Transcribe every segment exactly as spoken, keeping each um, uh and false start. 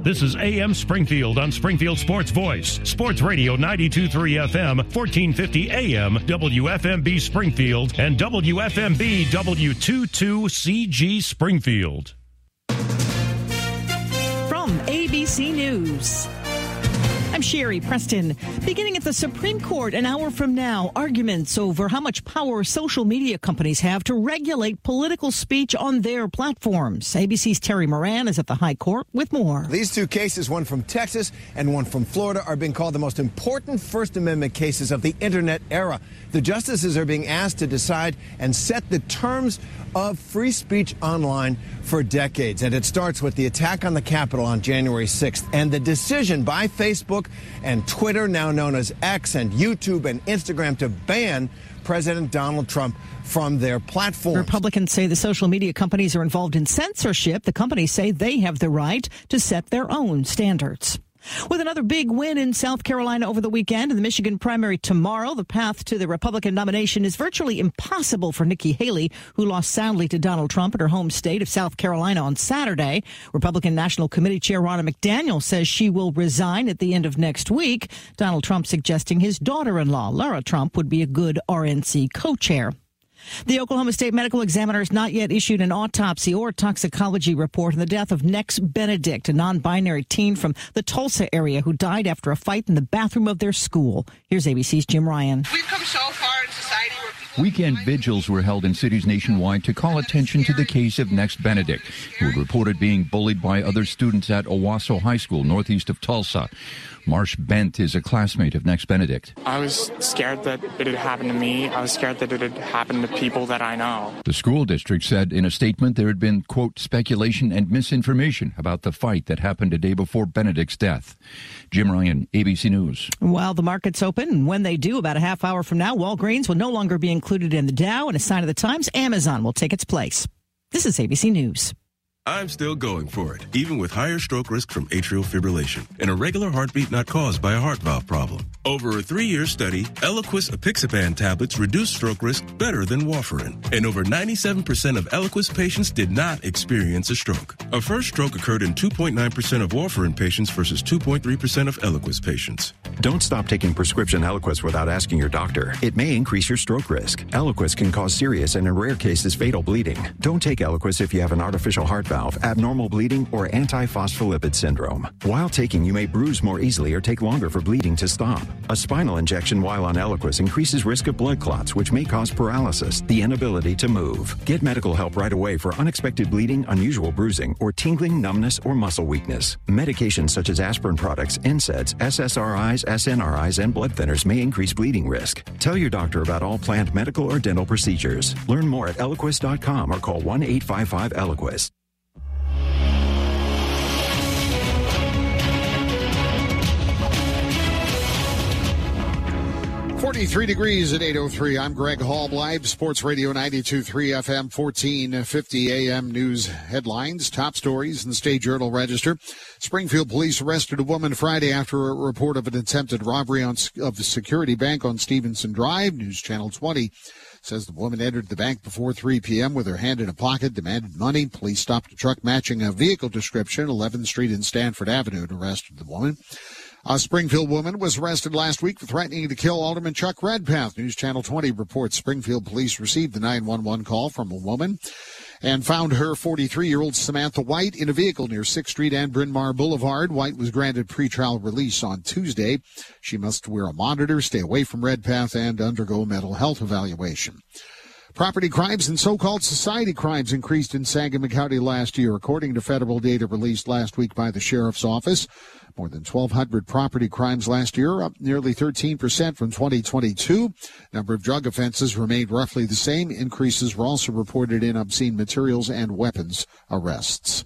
This is A M Springfield on Springfield Sports Voice. Sports Radio ninety-two point three F M, fourteen fifty A M, W F M B Springfield, and W F M B W twenty-two C G Springfield. From A B C News, I'm Sherry Preston. Beginning at the Supreme Court an hour from now, arguments over how much power social media companies have to regulate political speech on their platforms. A B C's Terry Moran is at the High Court with more. These two cases, one from Texas and one from Florida, are being called the most important First Amendment cases of the Internet era. The justices are being asked to decide and set the terms of free speech online for decades. And it starts with the attack on the Capitol on January sixth and the decision by Facebook and Twitter, now known as X, and YouTube and Instagram to ban President Donald Trump from their platform. Republicans say the social media companies are involved in censorship. The companies say they have the right to set their own standards. With another big win in South Carolina over the weekend and the Michigan primary tomorrow, the path to the Republican nomination is virtually impossible for Nikki Haley, who lost soundly to Donald Trump in her home state of South Carolina on Saturday. Republican National Committee Chair Ronna McDaniel says she will resign at the end of next week. Donald Trump suggesting his daughter-in-law, Lara Trump, would be a good R N C co-chair. The Oklahoma State Medical Examiner has not yet issued an autopsy or toxicology report on the death of Nex Benedict, a non-binary teen from the Tulsa area who died after a fight in the bathroom of their school. Here's A B C's Jim Ryan. We've come so far in society where people... Weekend vigils were held in cities nationwide to call attention to the case of Nex Benedict, who had reported being bullied by other students at Owasso High School, northeast of Tulsa. Marsh Bent is a classmate of Nex Benedict. I was scared that it had happened to me. I was scared that it had happened to people that I know. The school district said in a statement there had been, quote, speculation and misinformation about the fight that happened a day before Benedict's death. Jim Ryan, A B C News. While the markets open, and when they do, about a half hour from now, Walgreens will no longer be included in the Dow, and a sign of the times, Amazon will take its place. This is A B C News. I'm still going for it, even with higher stroke risk from atrial fibrillation and a regular heartbeat not caused by a heart valve problem. Over a three-year study, Eliquis apixaban tablets reduced stroke risk better than warfarin, and over ninety-seven percent of Eliquis patients did not experience a stroke. A first stroke occurred in two point nine percent of warfarin patients versus two point three percent of Eliquis patients. Don't stop taking prescription Eliquis without asking your doctor. It may increase your stroke risk. Eliquis can cause serious and, in rare cases, fatal bleeding. Don't take Eliquis if you have an artificial heart valve valve, abnormal bleeding, or antiphospholipid syndrome. While taking, you may bruise more easily or take longer for bleeding to stop. A spinal injection while on Eliquis increases risk of blood clots, which may cause paralysis, the inability to move. Get medical help right away for unexpected bleeding, unusual bruising, or tingling, numbness, or muscle weakness. Medications such as aspirin products, N SAIDs, S S R Is, S N R Is, and blood thinners may increase bleeding risk. Tell your doctor about all planned medical or dental procedures. Learn more at Eliquis dot com or call one eight five five Eliquis. forty-three degrees at eight oh three. I'm Greg Hall, live Sports Radio ninety-two point three F M, fourteen fifty A M news headlines. Top stories in the State Journal Register. Springfield police arrested a woman Friday after a report of an attempted robbery on, of the Security Bank on Stevenson Drive. News Channel twenty says the woman entered the bank before three p.m. with her hand in a pocket, demanded money. Police stopped a truck matching a vehicle description, eleventh Street and Stanford Avenue, and arrested the woman. A Springfield woman was arrested last week for threatening to kill Alderman Chuck Redpath. News Channel twenty reports Springfield police received the nine one one call from a woman and found her forty-three-year-old Samantha White in a vehicle near sixth Street and Bryn Mawr Boulevard. White was granted pretrial release on Tuesday. She must wear a monitor, stay away from Redpath, and undergo mental health evaluation. Property crimes and so-called society crimes increased in Sangamon County last year, according to federal data released last week by the Sheriff's Office. More than one thousand two hundred property crimes last year, up nearly thirteen percent from twenty twenty-two. Number of drug offenses remained roughly the same. Increases were also reported in obscene materials and weapons arrests.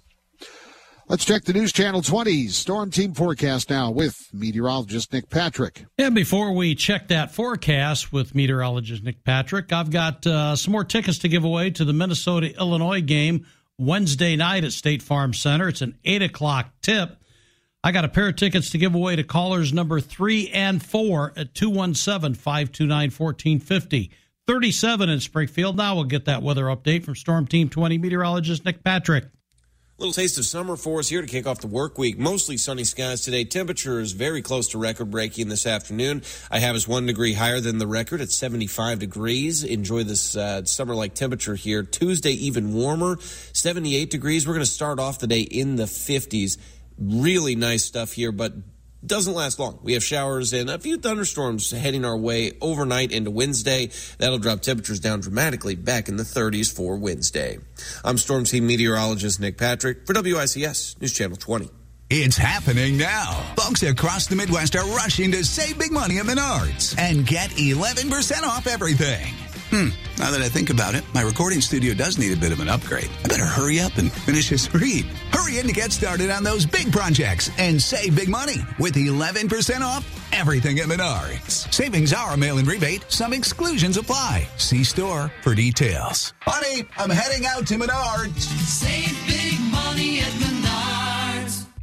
Let's check the News Channel twenty's storm team forecast now with meteorologist Nick Patrick. And before we check that forecast with meteorologist Nick Patrick, I've got uh, some more tickets to give away to the Minnesota-Illinois game Wednesday night at State Farm Center. It's an eight o'clock tip. I got a pair of tickets to give away to callers number three and four at two one seven, five two nine, one four five zero. thirty-seven in Springfield. Now we'll get that weather update from Storm Team twenty meteorologist Nick Patrick. Little taste of summer for us here to kick off the work week. Mostly sunny skies today. Temperature is very close to record-breaking this afternoon. I have us one degree higher than the record at seventy-five degrees. Enjoy this uh, summer-like temperature here. Tuesday, even warmer, seventy-eight degrees. We're going to start off the day in the fifties. Really nice stuff here, but doesn't last long. We have showers and a few thunderstorms heading our way overnight into Wednesday. That'll drop temperatures down dramatically back in the thirties for Wednesday. I'm Storm Team meteorologist Nick Patrick for W I C S News Channel twenty. It's happening now. Folks across the Midwest are rushing to save big money at Menards and get eleven percent off everything. Hmm, now that I think about it, my recording studio does need a bit of an upgrade. I better hurry up and finish this read. Hurry in to get started on those big projects and save big money with eleven percent off everything at Menards. Savings are a mail-in rebate. Some exclusions apply. See store for details. Honey, I'm heading out to Menards. Save big money at Menards.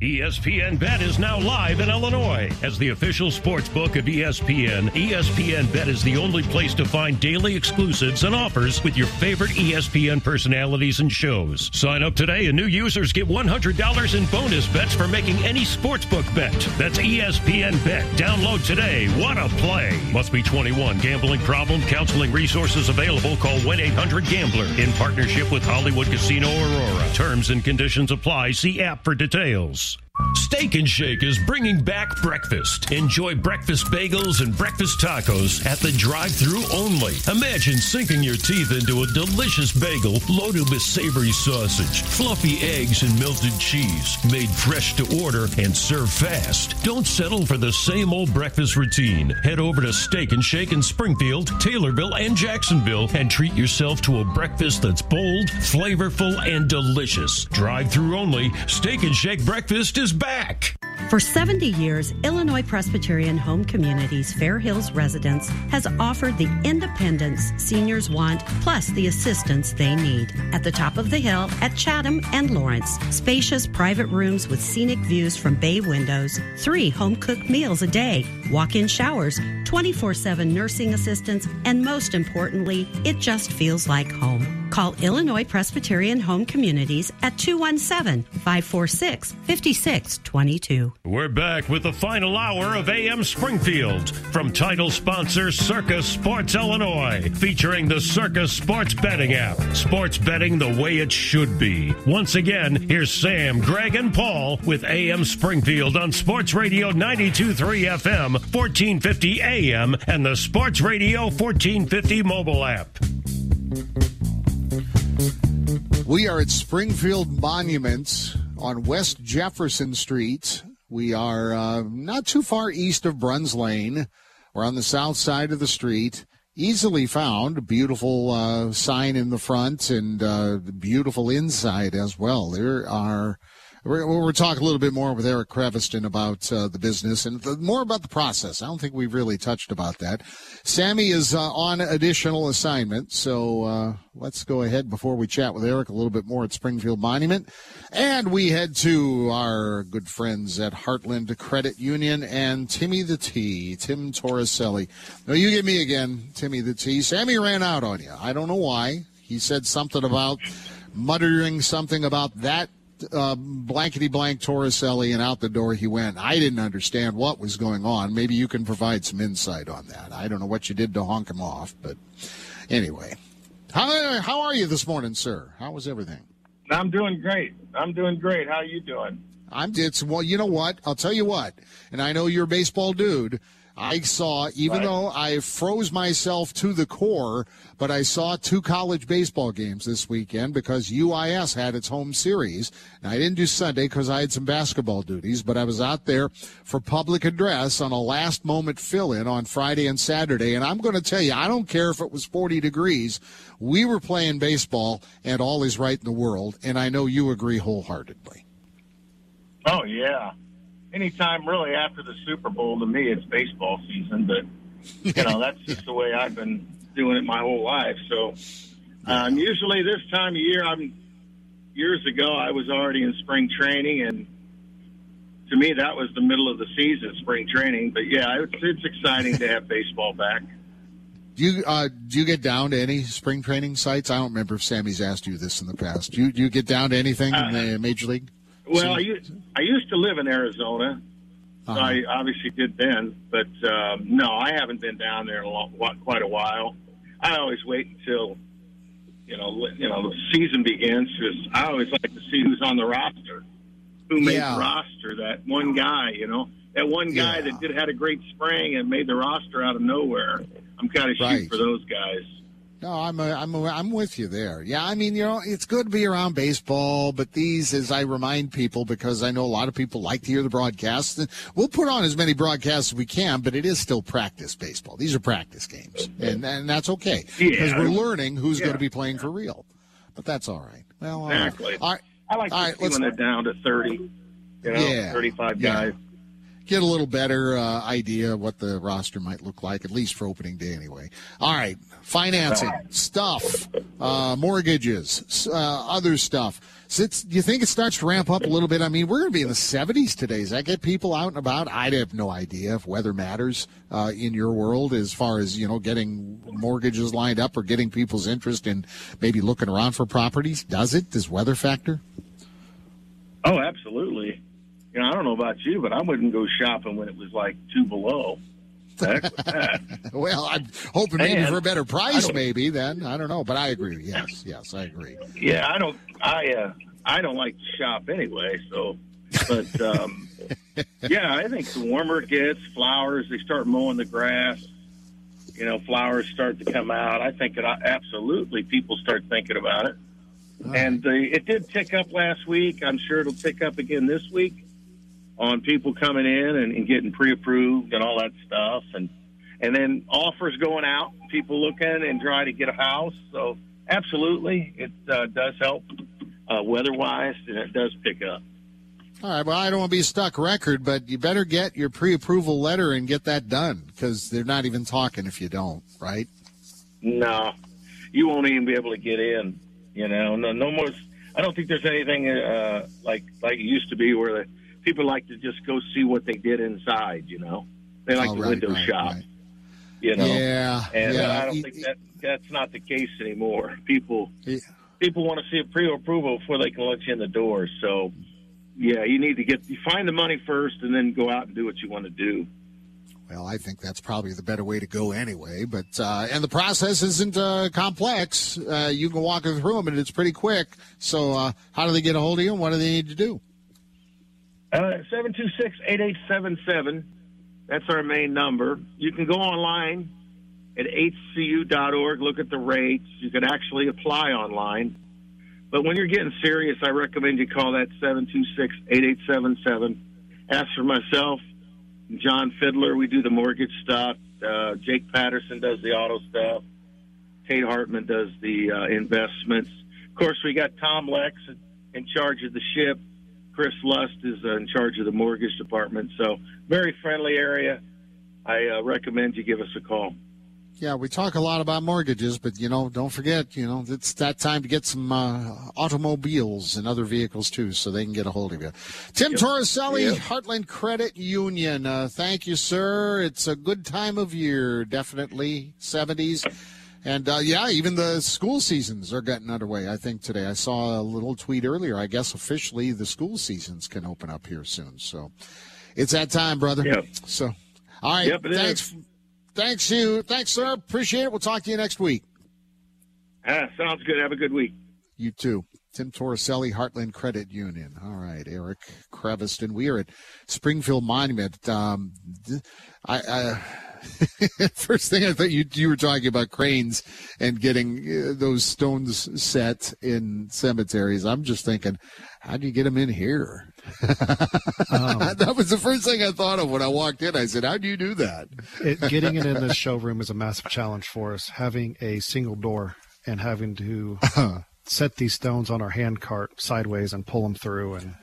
E S P N Bet is now live in Illinois. As the official sports book of E S P N, E S P N Bet is the only place to find daily exclusives and offers with your favorite E S P N personalities and shows. Sign up today and new users get one hundred dollars in bonus bets for making any sportsbook bet. That's E S P N Bet. Download today. What a play. Must be twenty-one. Gambling problem? Counseling resources available. Call one eight hundred gambler in partnership with Hollywood Casino Aurora. Terms and conditions apply. See app for details. Steak and Shake is bringing back breakfast. Enjoy breakfast bagels and breakfast tacos at the drive-thru only. Imagine sinking your teeth into a delicious bagel loaded with savory sausage, fluffy eggs, and melted cheese, made fresh to order and served fast. Don't settle for the same old breakfast routine. Head over to Steak and Shake in Springfield, Taylorville, and Jacksonville and treat yourself to a breakfast that's bold, flavorful, and delicious. Drive-thru only. Steak and Shake breakfast is is back. For seventy years, Illinois Presbyterian Home Communities Fair Hills residents has offered the independence seniors want, plus the assistance they need. At the top of the hill at Chatham and Lawrence, spacious private rooms with scenic views from bay windows, three home-cooked meals a day, walk-in showers, twenty-four seven nursing assistance, and most importantly, it just feels like home. Call Illinois Presbyterian Home Communities at two one seven, five four six, five six two two. We're back with the final hour of A M Springfield from title sponsor Circus Sports Illinois, featuring the Circus Sports betting app. Sports betting the way it should be. Once again, here's Sam, Greg, and Paul with A M Springfield on Sports Radio ninety-two point three F M, fourteen fifty A M, and the Sports Radio fourteen fifty mobile app. We are at Springfield Monuments on West Jefferson Street. We are uh, not too far east of Bruns Lane. We're on the south side of the street. Easily found. Beautiful uh, sign in the front and uh, beautiful inside as well. There are... We're, we're talking a little bit more with Eric Creviston about uh, the business and the, more about the process. I don't think we've really touched about that. Sammy is uh, on additional assignment, so uh, let's go ahead before we chat with Eric a little bit more at Springfield Monument. And we head to our good friends at Heartland Credit Union and Timmy the T, Tim Torricelli. No, you get me again, Timmy the T. Sammy ran out on you. I don't know why. He said something about muttering something about that. Uh, blankety blank Torricelli, and out the door he went. I didn't understand what was going on. Maybe you can provide some insight on that. I don't know what you did to honk him off, but anyway. How how are you this morning, sir? How was everything? I'm doing great. I'm doing great. How are you doing? I'm it's well. You know what? I'll tell you what. And I know you're a baseball dude. I saw, even right. though I froze myself to the core, but I saw two college baseball games this weekend because U I S had its home series. And I didn't do Sunday because I had some basketball duties, but I was out there for public address on a last-moment fill-in on Friday and Saturday. And I'm going to tell you, I don't care if it was forty degrees. We were playing baseball, and all is right in the world. And I know you agree wholeheartedly. Oh, yeah. Anytime really after the Super Bowl, to me, it's baseball season. But, you know, that's just the way I've been doing it my whole life. So um, usually this time of year, I'm years ago, I was already in spring training. And to me, that was the middle of the season, spring training. But, yeah, it's, it's exciting to have baseball back. Do you uh, do you get down to any spring training sites? I don't remember if Sammy's asked you this in the past. Do you, do you get down to anything uh, in the Major League? Well, I used, I used to live in Arizona, so uh-huh. I obviously did then. But, um, no, I haven't been down there in a long, quite a while. I always wait until, you know, you know the season begins because I always like to see who's on the roster, who made yeah. the roster, that one guy, you know. That one guy yeah. that did had a great spring and made the roster out of nowhere. I'm kind of right. shooting for those guys. No, I'm a, I'm a, I'm with you there. Yeah, I mean, you know, it's good to be around baseball, but these, as I remind people, because I know a lot of people like to hear the broadcasts, we'll put on as many broadcasts as we can, but it is still practice baseball. These are practice games, and and that's okay because yeah. we're learning who's yeah. going to be playing for real. But that's all right. Well, all exactly. Right. All right. I like all to right, see when they're down to thirty, you know, yeah. thirty-five guys. Yeah. Get a little better uh, idea of what the roster might look like, at least for opening day anyway. All right, financing, stuff, uh, mortgages, uh, other stuff. Since, do you think it starts to ramp up a little bit? I mean, we're going to be in the seventies today. Does that get people out and about? I'd have no idea if weather matters uh, in your world as far as, you know, getting mortgages lined up or getting people's interest in maybe looking around for properties. Does it? Does weather factor? Oh, absolutely. You know, I don't know about you, but I wouldn't go shopping when it was like two below. Heck with that. Well, I'm hoping maybe and for a better price, maybe then. I don't know, but I agree. Yes, yes, I agree. Yeah, I don't. I uh, I don't like to shop anyway. So, but um, yeah, I think the warmer it gets, flowers they start mowing the grass. You know, flowers start to come out. I think it absolutely people start thinking about it, oh. and the, it did tick up last week. I'm sure it'll tick up again this week. On people coming in and, and getting pre-approved and all that stuff, and and then offers going out, people looking and trying to get a house. So absolutely, it uh, does help uh, weather-wise, and it does pick up. All right, well, I don't want to be stuck record, but you better get your pre-approval letter and get that done because they're not even talking if you don't, right? No, you won't even be able to get in. You know, no, no more. I don't think there's anything uh, like like it used to be where the people like to just go see what they did inside, you know. They like oh, to right, window right, shop, right. you know. Yeah, and yeah. I don't think that that's not the case anymore. People yeah. people want to see a pre-approval before they can let you in the door. So, yeah, you need to get you find the money first and then go out and do what you want to do. Well, I think that's probably the better way to go anyway. But uh, and the process isn't uh, complex. Uh, you can walk them through them, and it's pretty quick. So uh, how do they get a hold of you, and what do they need to do? Uh, seven two six, eight eight seven seven, that's our main number. You can go online at h c u dot org, look at the rates. You can actually apply online. But when you're getting serious, I recommend you call that seven two six, eight eight seven seven. As for myself, John Fiddler, we do the mortgage stuff. Uh, Jake Patterson does the auto stuff. Tate Hartman does the uh, investments. Of course, we got Tom Lex in charge of the ship. Chris Lust is uh, in charge of the mortgage department, so very friendly area. I uh, recommend you give us a call. Yeah, we talk a lot about mortgages, but, you know, don't forget, you know, it's that time to get some uh, automobiles and other vehicles, too, so they can get a hold of you. Tim yep. Torricelli, yep. Heartland Credit Union. Uh, thank you, sir. It's a good time of year, definitely, seventies. And, uh, yeah, even the school seasons are getting underway, I think, today. I saw a little tweet earlier. I guess officially the school seasons can open up here soon. So it's that time, brother. Yep. So, all right. Yep, thanks. Is. Thanks, you. Thanks, sir. Appreciate it. We'll talk to you next week. Ah, sounds good. Have a good week. You too. Tim Torricelli, Heartland Credit Union. All right, Eric Creviston. We are at Springfield Monument. Um, I, I first thing I thought you you were talking about cranes and getting uh, those stones set in cemeteries. I'm just thinking, how do you get them in here? Oh. That was the first thing I thought of when I walked in. I said, how do you do that? It, getting it in this showroom is a massive challenge for us. Having a single door and having to... Uh-huh. set these stones on our hand cart sideways and pull them through, and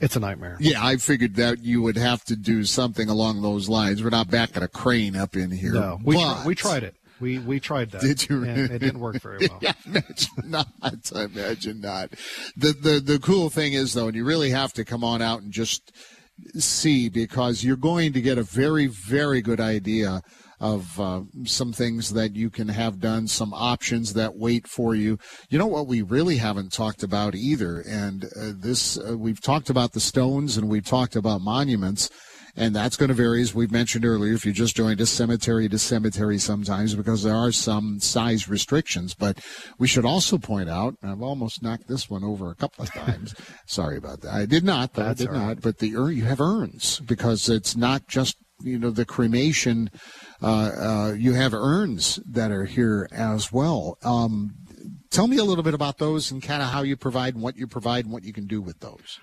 It's a nightmare. Yeah, I figured that you would have to do something along those lines. We're not backing a crane up in here. No, we, but... tr- we tried it. We we tried that. Did you? And it didn't work very well. Yeah, imagine not. Imagine not. The, the, the cool thing is, though, and you really have to come on out and just see, because you're going to get a very, very good idea of uh, some things that you can have done, some options that wait for you. You know what we really haven't talked about either, and uh, this uh, we've talked about the stones and we've talked about monuments, and that's going to vary, as we've mentioned earlier, if you just joined us, cemetery to cemetery sometimes, because there are some size restrictions. But we should also point out, and I've almost knocked this one over a couple of times. Sorry about that. I did not. That's I did right. not. But the ur- you have urns, because it's not just, you know, the cremation. Uh, uh, you have urns that are here as well. Um, tell me a little bit about those and kind of how you provide and what you provide and what you can do with those.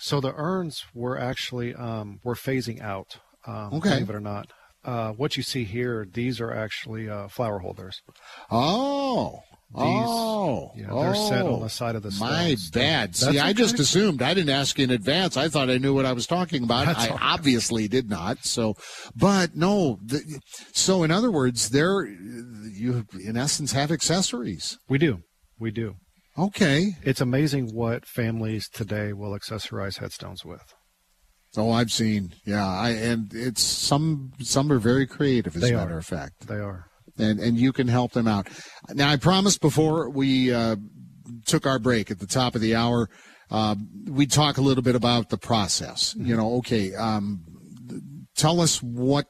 So the urns were actually um, were phasing out, um, okay. believe it or not. Uh, what you see here, these are actually uh, flower holders. Oh, these, oh, yeah, they're oh, set on the side of the stone. My bad. That's see, I just crazy. assumed. I didn't ask you in advance. I thought I knew what I was talking about. That's I right. obviously did not. So, but no. The, so, in other words, they're you in essence have accessories. We do. We do. Okay. It's amazing what families today will accessorize headstones with. Oh, I've seen. Yeah, I and it's some some are very creative, as they a matter are. of fact. They are. And and you can help them out. Now, I promised before we uh, took our break at the top of the hour, uh, we'd talk a little bit about the process. Mm-hmm. You know, okay, um, tell us what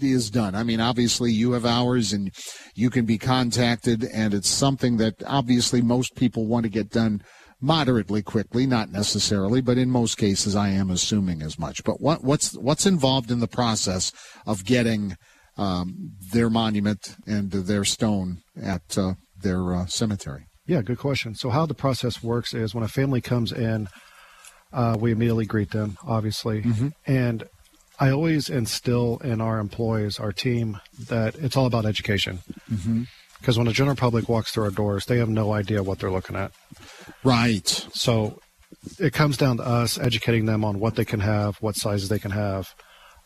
is done. I mean, obviously you have hours and you can be contacted, and it's something that obviously most people want to get done moderately quickly, not necessarily, but in most cases I am assuming as much. But what what's what's involved in the process of getting um, their monument and their stone at uh, their uh, cemetery? Yeah, good question. So how the process works is when a family comes in, uh, we immediately greet them, obviously, mm-hmm. and I always instill in our employees, our team, that it's all about education. Mm-hmm. Because when the general public walks through our doors, they have no idea what they're looking at. Right. So it comes down to us educating them on what they can have, what sizes they can have,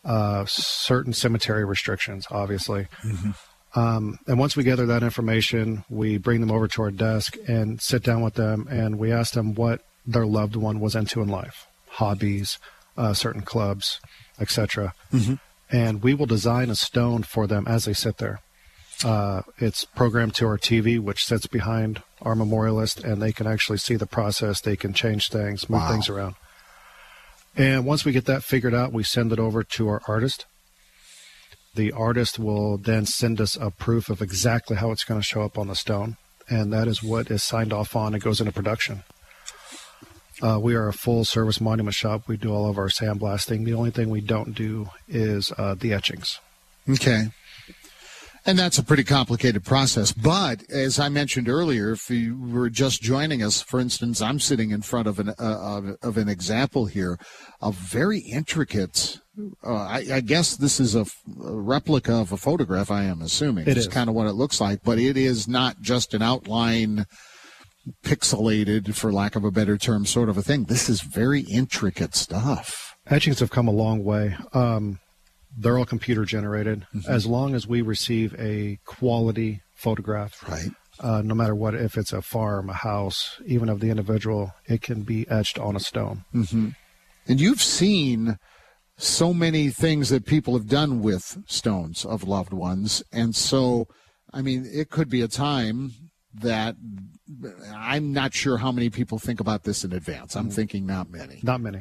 uh, certain cemetery restrictions, obviously. Mm-hmm. Um, and once we gather that information, we bring them over to our desk and sit down with them, and we ask them what their loved one was into in life, hobbies, uh, certain clubs, et cetera. Mm-hmm. And we will design a stone for them as they sit there. Uh, it's programmed to our T V, which sits behind our memorialist, and they can actually see the process. They can change things, move wow. things around. And once we get that figured out, we send it over to our artist. The artist will then send us a proof of exactly how it's going to show up on the stone, and that is what is signed off on and goes into production. Uh, we are a full-service monument shop. We do all of our sandblasting. The only thing we don't do is uh, the etchings. Okay. And that's a pretty complicated process. But as I mentioned earlier, if you were just joining us, for instance, I'm sitting in front of an uh, of an example here of very intricate. Uh, I, I guess this is a, f- a replica of a photograph. I am assuming it it's is. kind of what it looks like, but it is not just an outline. Pixelated, for lack of a better term, sort of a thing. This is very intricate stuff. Etchings have come a long way. Um, they're all computer generated. Mm-hmm. As long as we receive a quality photograph, right? Uh, no matter what, if it's a farm, a house, even of the individual, it can be etched on a stone. Mm-hmm. And you've seen so many things that people have done with stones of loved ones. And so, I mean, it could be a time that I'm not sure how many people think about this in advance. I'm thinking not many. Not many.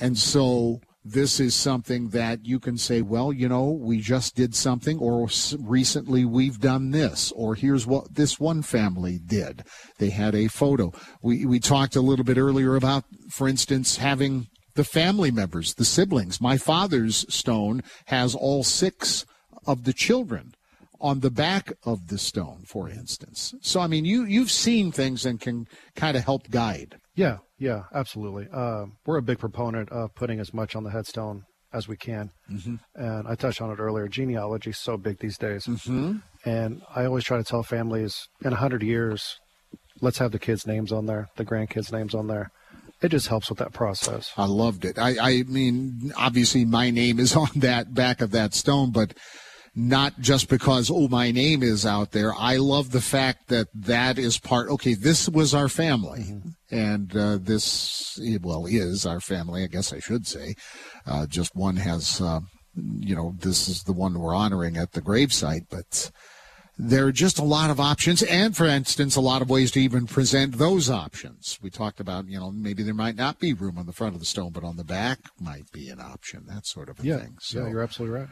And so this is something that you can say, well, you know, we just did something, or recently we've done this, or here's what this one family did. They had a photo. We we talked a little bit earlier about, for instance, having the family members, the siblings. My father's stone has all six of the children on the back of the stone, for instance. So, I mean, you, you've seen things and can kind of help guide. Yeah, yeah, absolutely. Uh, we're a big proponent of putting as much on the headstone as we can. Mm-hmm. And I touched on it earlier. Genealogy is so big these days. Mm-hmm. And I always try to tell families, in one hundred years, let's have the kids' names on there, the grandkids' names on there. it just helps with that process. I loved it. I, I mean, obviously my name is on that back of that stone, but not just because, oh, my name is out there. I love the fact that that is part, okay, this was our family. Mm-hmm. And uh, this, well, is our family, I guess I should say. Uh, just one has, uh, you know, this is the one we're honoring at the gravesite, but there are just a lot of options, and, for instance, a lot of ways to even present those options. We talked about, you know, maybe there might not be room on the front of the stone, but on the back might be an option, that sort of a yeah, thing. So, yeah, you're absolutely right.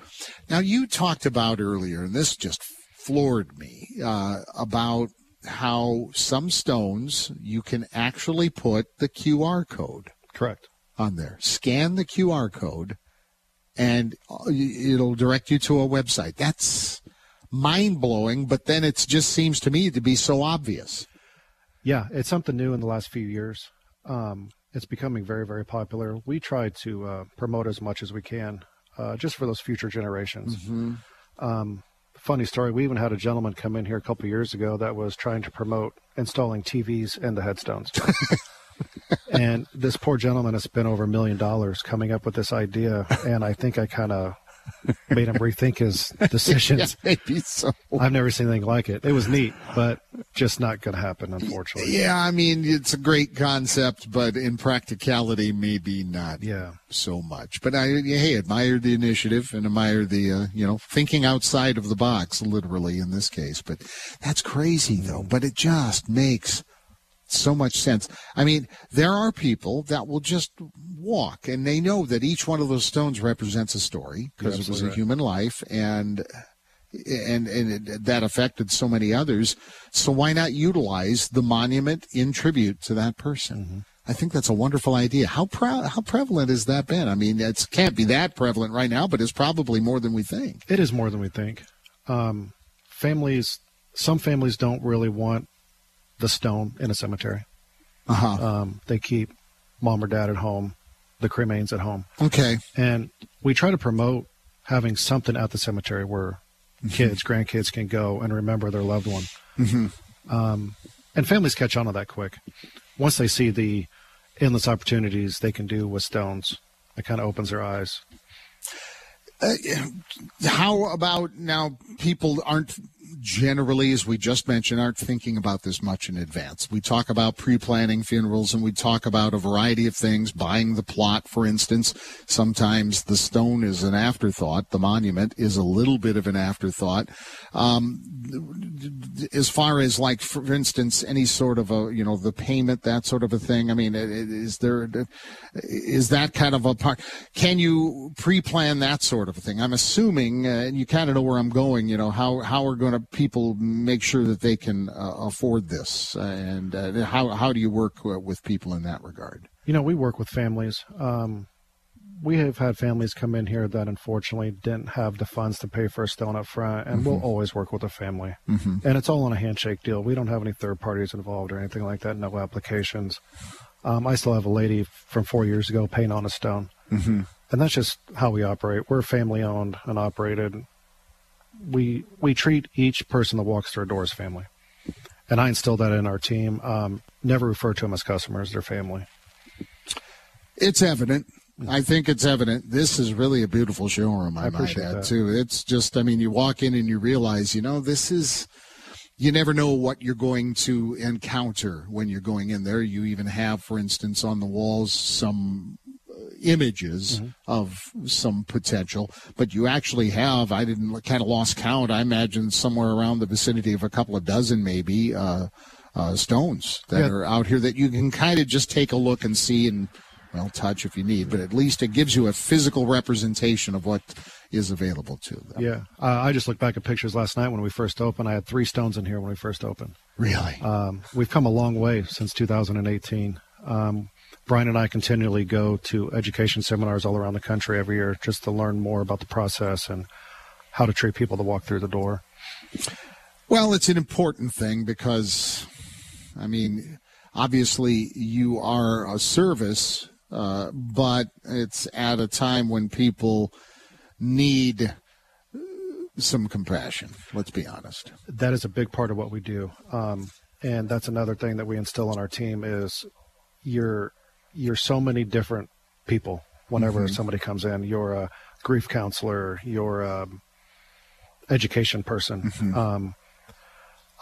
Now, you talked about earlier, and this just floored me, uh, about how some stones you can actually put the Q R code correct on there. Scan the Q R code, and it'll direct you to a website. That's mind-blowing, but then it just seems to me to be so obvious. Yeah, it's something new in the last few years. Um, it's becoming very, very popular. We try to uh, promote as much as we can, uh, just for those future generations. Mm-hmm. Um, funny story, we even had a gentleman come in here a couple of years ago that was trying to promote installing T Vs in the headstones. And this poor gentleman has spent over a million dollars coming up with this idea, and I think I kind of made him rethink his decisions. Yeah, maybe so. I've never seen anything like it. It was neat, but just not going to happen, unfortunately. Yeah, I mean, it's a great concept, but in practicality, maybe not yeah. so much. But I, hey, admire the initiative and admire the, uh, you know, thinking outside of the box, literally in this case. But that's crazy, though. But it just makes so much sense. I mean, there are people that will just walk, and they know that each one of those stones represents a story because it was a right. human life, and and and it, that affected so many others. So why not utilize the monument in tribute to that person? Mm-hmm. I think that's a wonderful idea. How pro- how prevalent has that been? I mean, it can't be that prevalent right now, but it's probably more than we think. It is more than we think. Um, families, some families don't really want the stone in a cemetery. Uh-huh. Um, they keep mom or dad at home, the cremains at home. Okay. And we try to promote having something at the cemetery where mm-hmm. kids, grandkids can go and remember their loved one. Mm-hmm. Um, and families catch on to that quick. Once they see the endless opportunities they can do with stones, it kind of opens their eyes. Uh, how about now people aren't generally, as we just mentioned, aren't thinking about this much in advance. We talk about pre-planning funerals, and we talk about a variety of things, buying the plot, for instance. Sometimes the stone is an afterthought. The monument is a little bit of an afterthought. Um, as far as, like, for instance, any sort of a, you know, the payment, that sort of a thing. I mean, is there, is that kind of a part? Can you pre-plan that sort of a thing? I'm assuming, uh, and you kind of know where I'm going, you know, how, how are going to people make sure that they can uh, afford this, and uh, how how do you work uh, with people in that regard? You know, we work with families. Um, we have had families come in here that unfortunately didn't have the funds to pay for a stone up front, and mm-hmm. we'll always work with a family. Mm-hmm. And it's all on a handshake deal. We don't have any third parties involved or anything like that, no applications. Um, I still have a lady from four years ago paying on a stone. Mm-hmm. And that's just how we operate. We're family-owned and operated. We we treat each person that walks through our door as family, and I instill that in our team. Um, never refer to them as customers; they're family. It's evident. I think it's evident. This is really a beautiful showroom. I, I might add that. too. It's just, I mean, you walk in and you realize, you know, this is. You never know what you're going to encounter when you're going in there. You even have, for instance, on the walls some images mm-hmm. of some potential, but you actually have, I didn't kind of lost count, I imagine somewhere around the vicinity of a couple of dozen maybe uh, uh, stones that yeah. are out here that you can kind of just take a look and see and, well, touch if you need, but at least it gives you a physical representation of what is available to them. Yeah, uh, I just looked back at pictures last night when we first opened. I had three stones in here when we first opened. Really? Um, we've come a long way since two thousand eighteen. Um Brian and I continually go to education seminars all around the country every year just to learn more about the process and how to treat people that walk through the door. Well, it's an important thing because, I mean, obviously you are a service, uh, but it's at a time when people need some compassion, let's be honest. That is a big part of what we do. Um, and that's another thing that we instill on our team is your you're so many different people whenever mm-hmm. somebody comes in. You're a grief counselor, you're a education person. Mm-hmm. Um,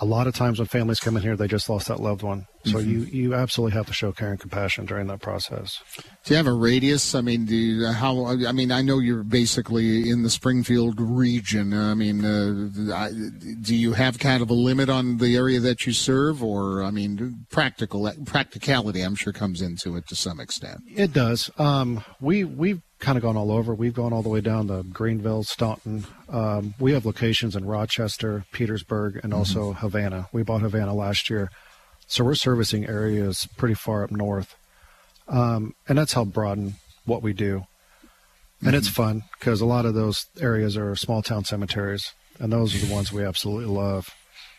a lot of times when families come in here, they just lost that loved one. So mm-hmm. you, you absolutely have to show care and compassion during that process. Do you have a radius? I mean, do you, how? I mean, I know you're basically in the Springfield region. I mean, uh, I, do you have kind of a limit on the area that you serve, or I mean, practical practicality? I'm sure comes into it to some extent. It does. Um, we we've kind of gone all over. We've gone all the way down to Greenville, Staunton. Um, we have locations in Rochester, Petersburg, and also mm-hmm. Havana. We bought Havana last year. So we're servicing areas pretty far up north. Um, and that's helped broaden what we do. And mm-hmm. it's fun because a lot of those areas are small town cemeteries, and those are the ones we absolutely love.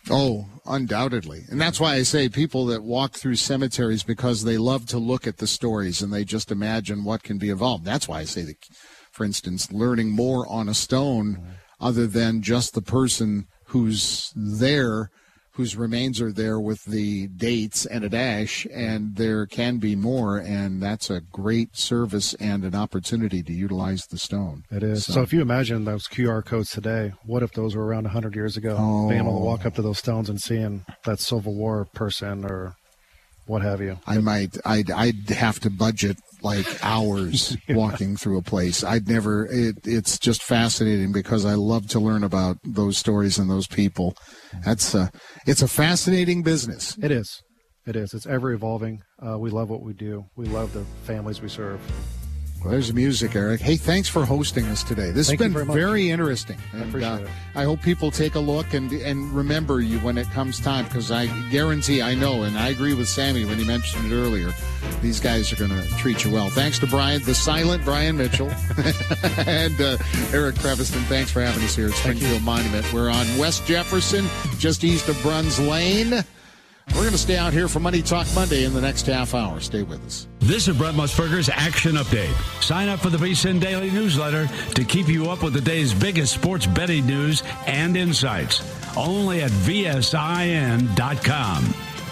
Oh, undoubtedly. And that's why I say people that walk through cemeteries, because they love to look at the stories and they just imagine what can be evolved. That's why I say that, for instance, learning more on a stone mm-hmm. other than just the person who's there, whose remains are there with the dates and a dash, and there can be more, and that's a great service and an opportunity to utilize the stone. It is. So, so if you imagine those Q R codes today, what if those were around one hundred years ago? Oh. Being able to walk up to those stones and seeing that Civil War person or what have you. I might, I'd, I'd have to budget like hours yeah. walking through a place. I'd never, it, it's just fascinating because I love to learn about those stories and those people. That's a, it's a fascinating business. It is. It is. It's ever evolving. Uh, we love what we do. We love the families we serve. Well, there's the music, Eric. Hey, thanks for hosting us today. This Thank has been very, very interesting. And, I appreciate uh, it. I hope people take a look and and remember you when it comes time, because I guarantee, I know, and I agree with Sammy when he mentioned it earlier, these guys are going to treat you well. Thanks to Brian, the silent Brian Mitchell, and uh, Eric Creviston. Thanks for having us here at Springfield Monument. We're on West Jefferson, just east of Bruns Lane. We're going to stay out here for Money Talk Monday in the next half hour. Stay with us. This is Brett Musburger's Action Update. Sign up for the V S I N Daily Newsletter to keep you up with the day's biggest sports betting news and insights. Only at V S I N dot com.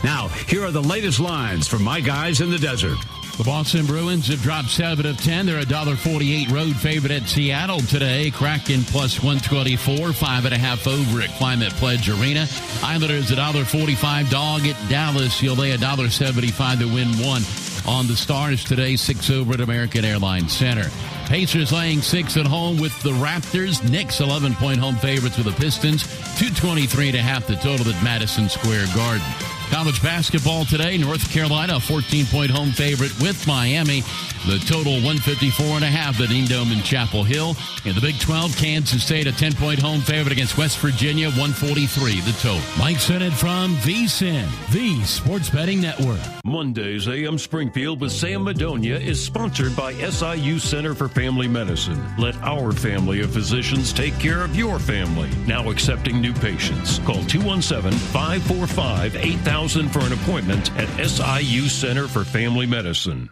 Now, here are the latest lines from my guys in the desert. The Boston Bruins have dropped seven of ten. They're a one forty-eight road favorite at Seattle today. Kraken plus one twenty-four, five and a half over at Climate Pledge Arena. Islanders one forty-five dog at Dallas. You'll lay one seventy-five to win one. On the Stars today, six over at American Airlines Center. Pacers laying six at home with the Raptors. Knicks eleven-point home favorites with the Pistons. two twenty-three and a half the total at Madison Square Garden. College basketball today, North Carolina, a fourteen-point home favorite with Miami. The total one fifty-four and a half, the Dean Dome in Chapel Hill. In the Big twelve, Kansas State, a ten-point home favorite against West Virginia, one forty-three, the total. Mike Sennett from V S I N, the Sports Betting Network. Mondays, A M Springfield with Sam Madonia is sponsored by S I U Center for Family Medicine. Let our family of physicians take care of your family. Now accepting new patients. Call two one seven, five four five, eight thousand. For an appointment at S I U Center for Family Medicine.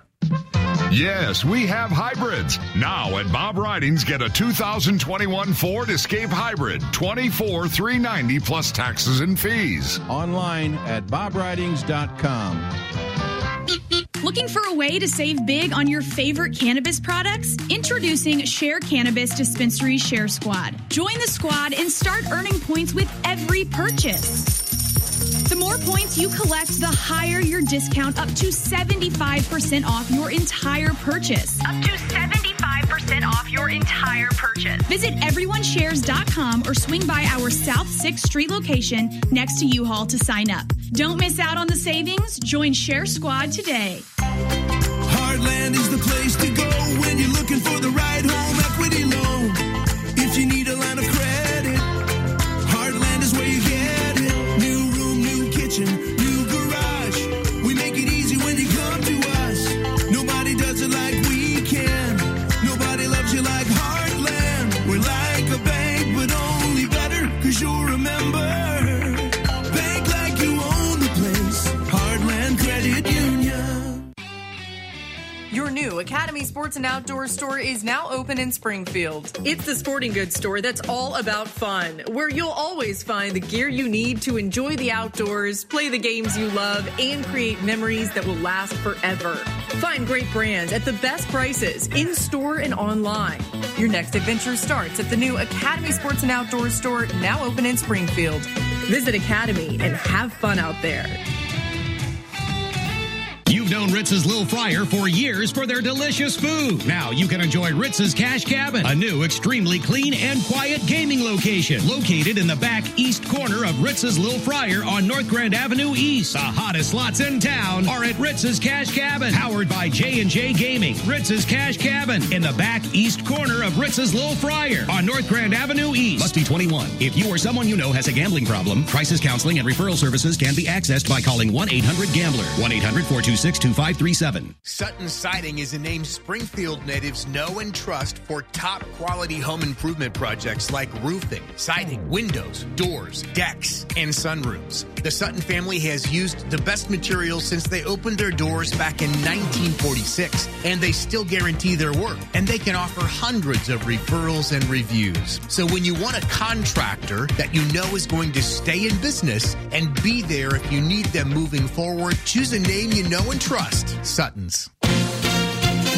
Yes, we have hybrids. Now at Bob Ridings, get a two thousand twenty-one Ford Escape Hybrid, twenty-four thousand three hundred ninety dollars plus taxes and fees. Online at bob ridings dot com. Looking for a way to save big on your favorite cannabis products? Introducing Share Cannabis Dispensary Share Squad. Join the squad and start earning points with every purchase. The more points you collect, the higher your discount, up to seventy-five percent off your entire purchase. Up to seventy-five percent off your entire purchase. Visit everyone shares dot com or swing by our South sixth Street location next to U-Haul to sign up. Don't miss out on the savings. Join Share Squad today. Heartland is the place to go when you're looking for the right home equity loan. If you need a line of credit, Heartland is where you get. New garage. We make it easy when you come to us. Nobody does it like we can. Nobody loves you like Heartland. We're like a bank, but only better, because you'll remember. Bank like you own the place. Heartland Credit Union. Your Your new Academy Sports and Outdoors store is now open in Springfield. It's the sporting goods store that's all about fun, where you'll always find the gear you need to enjoy the outdoors, play the games you love, and create memories that will last forever. Find great brands at the best prices, in-store and online. Your next adventure starts at the new Academy Sports and Outdoors store, now open in Springfield. Visit Academy and have fun out there. You've known Ritz's Little Fryer for years for their delicious food. Now you can enjoy Ritz's Cash Cabin, a new extremely clean and quiet gaming location located in the back east corner of Ritz's Little Fryer on North Grand Avenue East. The hottest slots in town are at Ritz's Cash Cabin, powered by J and J Gaming. Ritz's Cash Cabin in the back east corner of Ritz's Little Fryer on North Grand Avenue East. Must be twenty-one. If you or someone you know has a gambling problem, crisis counseling and referral services can be accessed by calling one eight hundred gambler, one eight hundred four two six six two five three seven. Sutton Siding is a name Springfield natives know and trust for top quality home improvement projects like roofing, siding, windows, doors, decks, and sunrooms. The Sutton family has used the best materials since they opened their doors back in nineteen forty-six, and they still guarantee their work, and they can offer hundreds of referrals and reviews. So when you want a contractor that you know is going to stay in business and be there if you need them moving forward, choose a name you know and trust. Sutton's.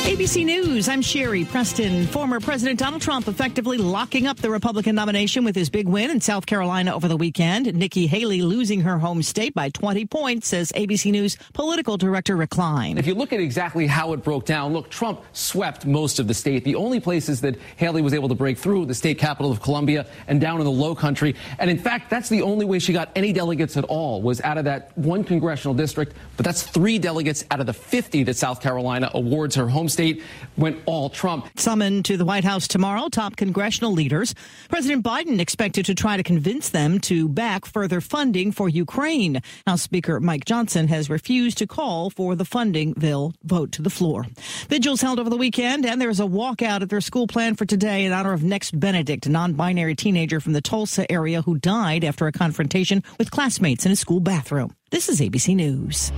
A B C News, I'm Sherry Preston. Former President Donald Trump effectively locking up the Republican nomination with his big win in South Carolina over the weekend. Nikki Haley losing her home state by twenty points, says A B C News political director Rick Klein. If you look at exactly how it broke down, look, Trump swept most of the state. The only places that Haley was able to break through, the state capital of Columbia and down in the low country. And in fact, that's the only way she got any delegates at all, was out of that one congressional district. But that's three delegates out of the fifty that South Carolina awards her home state, went all Trump. Summoned to the White House tomorrow, top congressional leaders. President Biden expected to try to convince them to back further funding for Ukraine. House Speaker Mike Johnson has refused to call for the funding bill vote to the floor. Vigils held over the weekend, and there's a walkout at their school planned for today in honor of Nex Benedict, a non-binary teenager from the Tulsa area who died after a confrontation with classmates in a school bathroom. This is A B C News.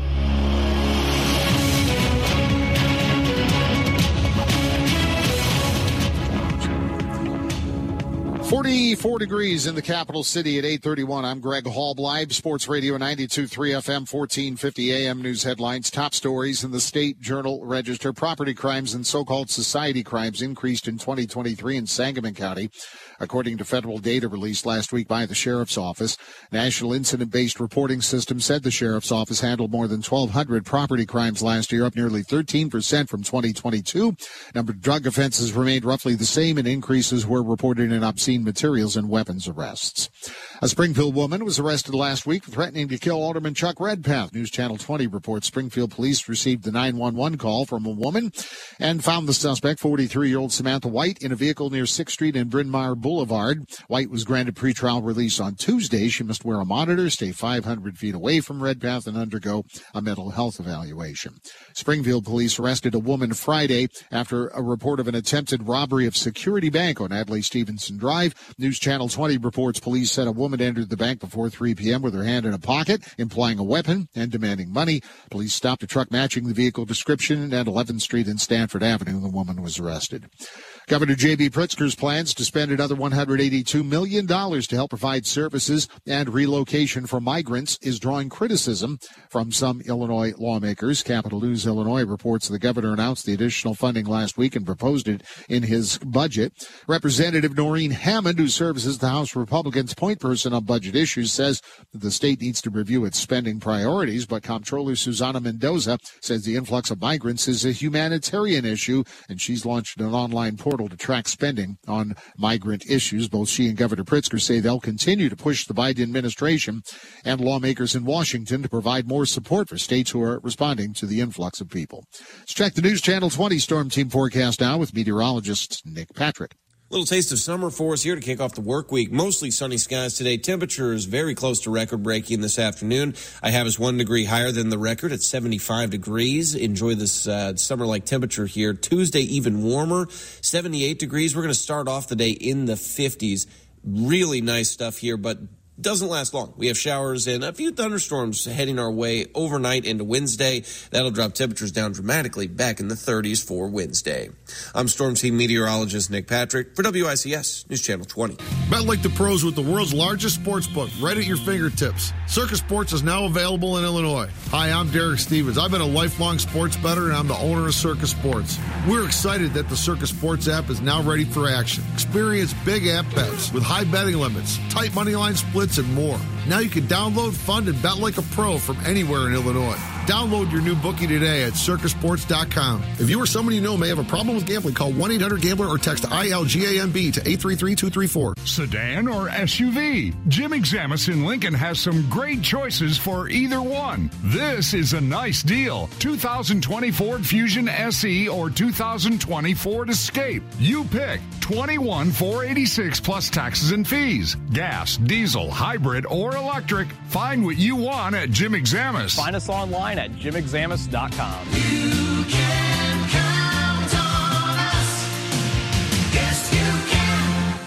forty-four degrees in the capital city at eight thirty-one. I'm Greg Hall, live Sports Radio ninety-two point three F M, fourteen fifty A M news headlines. Top stories in the State Journal Register. Property crimes and so-called society crimes increased in twenty twenty-three in Sangamon County, according to federal data released last week by the Sheriff's Office. National Incident-Based Reporting System said the Sheriff's Office handled more than twelve hundred property crimes last year, up nearly thirteen percent from twenty twenty-two. Number of drug offenses remained roughly the same, and increases were reported in obscene materials and weapons arrests. A Springfield woman was arrested last week for threatening to kill Alderman Chuck Redpath. News Channel twenty reports Springfield police received the nine one one call from a woman and found the suspect, forty-three-year-old Samantha White, in a vehicle near sixth street and Bryn Mawr Boulevard. White was granted pretrial release on Tuesday. She must wear a monitor, stay five hundred feet away from Redpath, and undergo a mental health evaluation. Springfield police arrested a woman Friday after a report of an attempted robbery of Security Bank on Adlai Stevenson Drive. News Channel twenty reports police said a woman entered the bank before three p.m. with her hand in a pocket, implying a weapon and demanding money. Police stopped a truck matching the vehicle description at eleventh street and Stanford Avenue. The woman was arrested. Governor J B. Pritzker's plans to spend another one hundred eighty-two million dollars to help provide services and relocation for migrants is drawing criticism from some Illinois lawmakers. Capital News Illinois reports the governor announced the additional funding last week and proposed it in his budget. Representative Noreen Hammond, who serves as the House Republicans' point person on budget issues, says the state needs to review its spending priorities, but Comptroller Susana Mendoza says the influx of migrants is a humanitarian issue, and she's launched an online portal to track spending on migrant issues. Both she and Governor Pritzker say they'll continue to push the Biden administration and lawmakers in Washington to provide more support for states who are responding to the influx of people. Let's check the News Channel twenty Storm Team forecast now with meteorologist Nick Patrick. Little taste of summer for us here to kick off the work week. Mostly sunny skies today. Temperatures very close to record-breaking this afternoon. I have us one degree higher than the record at seventy-five degrees. Enjoy this uh, summer-like temperature here. Tuesday, even warmer, seventy-eight degrees. We're going to start off the day in the fifties. Really nice stuff here, but doesn't last long. We have showers and a few thunderstorms heading our way overnight into Wednesday. That'll drop temperatures down dramatically back in the thirties for Wednesday. I'm Storm Team meteorologist Nick Patrick for W I C S News Channel twenty. Bet like the pros with the world's largest sportsbook right at your fingertips. Circus Sports is now available in Illinois. Hi, I'm Derek Stevens. I've been a lifelong sports bettor, and I'm the owner of Circus Sports. We're excited that the Circus Sports app is now ready for action. Experience big app bets with high betting limits, tight money line splits, and more. Now you can download, fund, and bet like a pro from anywhere in Illinois. Download your new bookie today at circus sports dot com. If you or someone you know may have a problem with gambling, call one eight hundred gambler or text I L G A M B to eight three three, two three four. Sedan or S U V? Jim Examus in Lincoln has some great choices for either one. This is a nice deal. two thousand twenty Ford Fusion S E or two thousand twenty Ford Escape. You pick. twenty-one thousand four hundred eighty-six plus taxes and fees. Gas, diesel, hybrid, or electric. Find what you want at Jim Examus. Find us online at jim examus dot com. You can count on us. Yes, you can.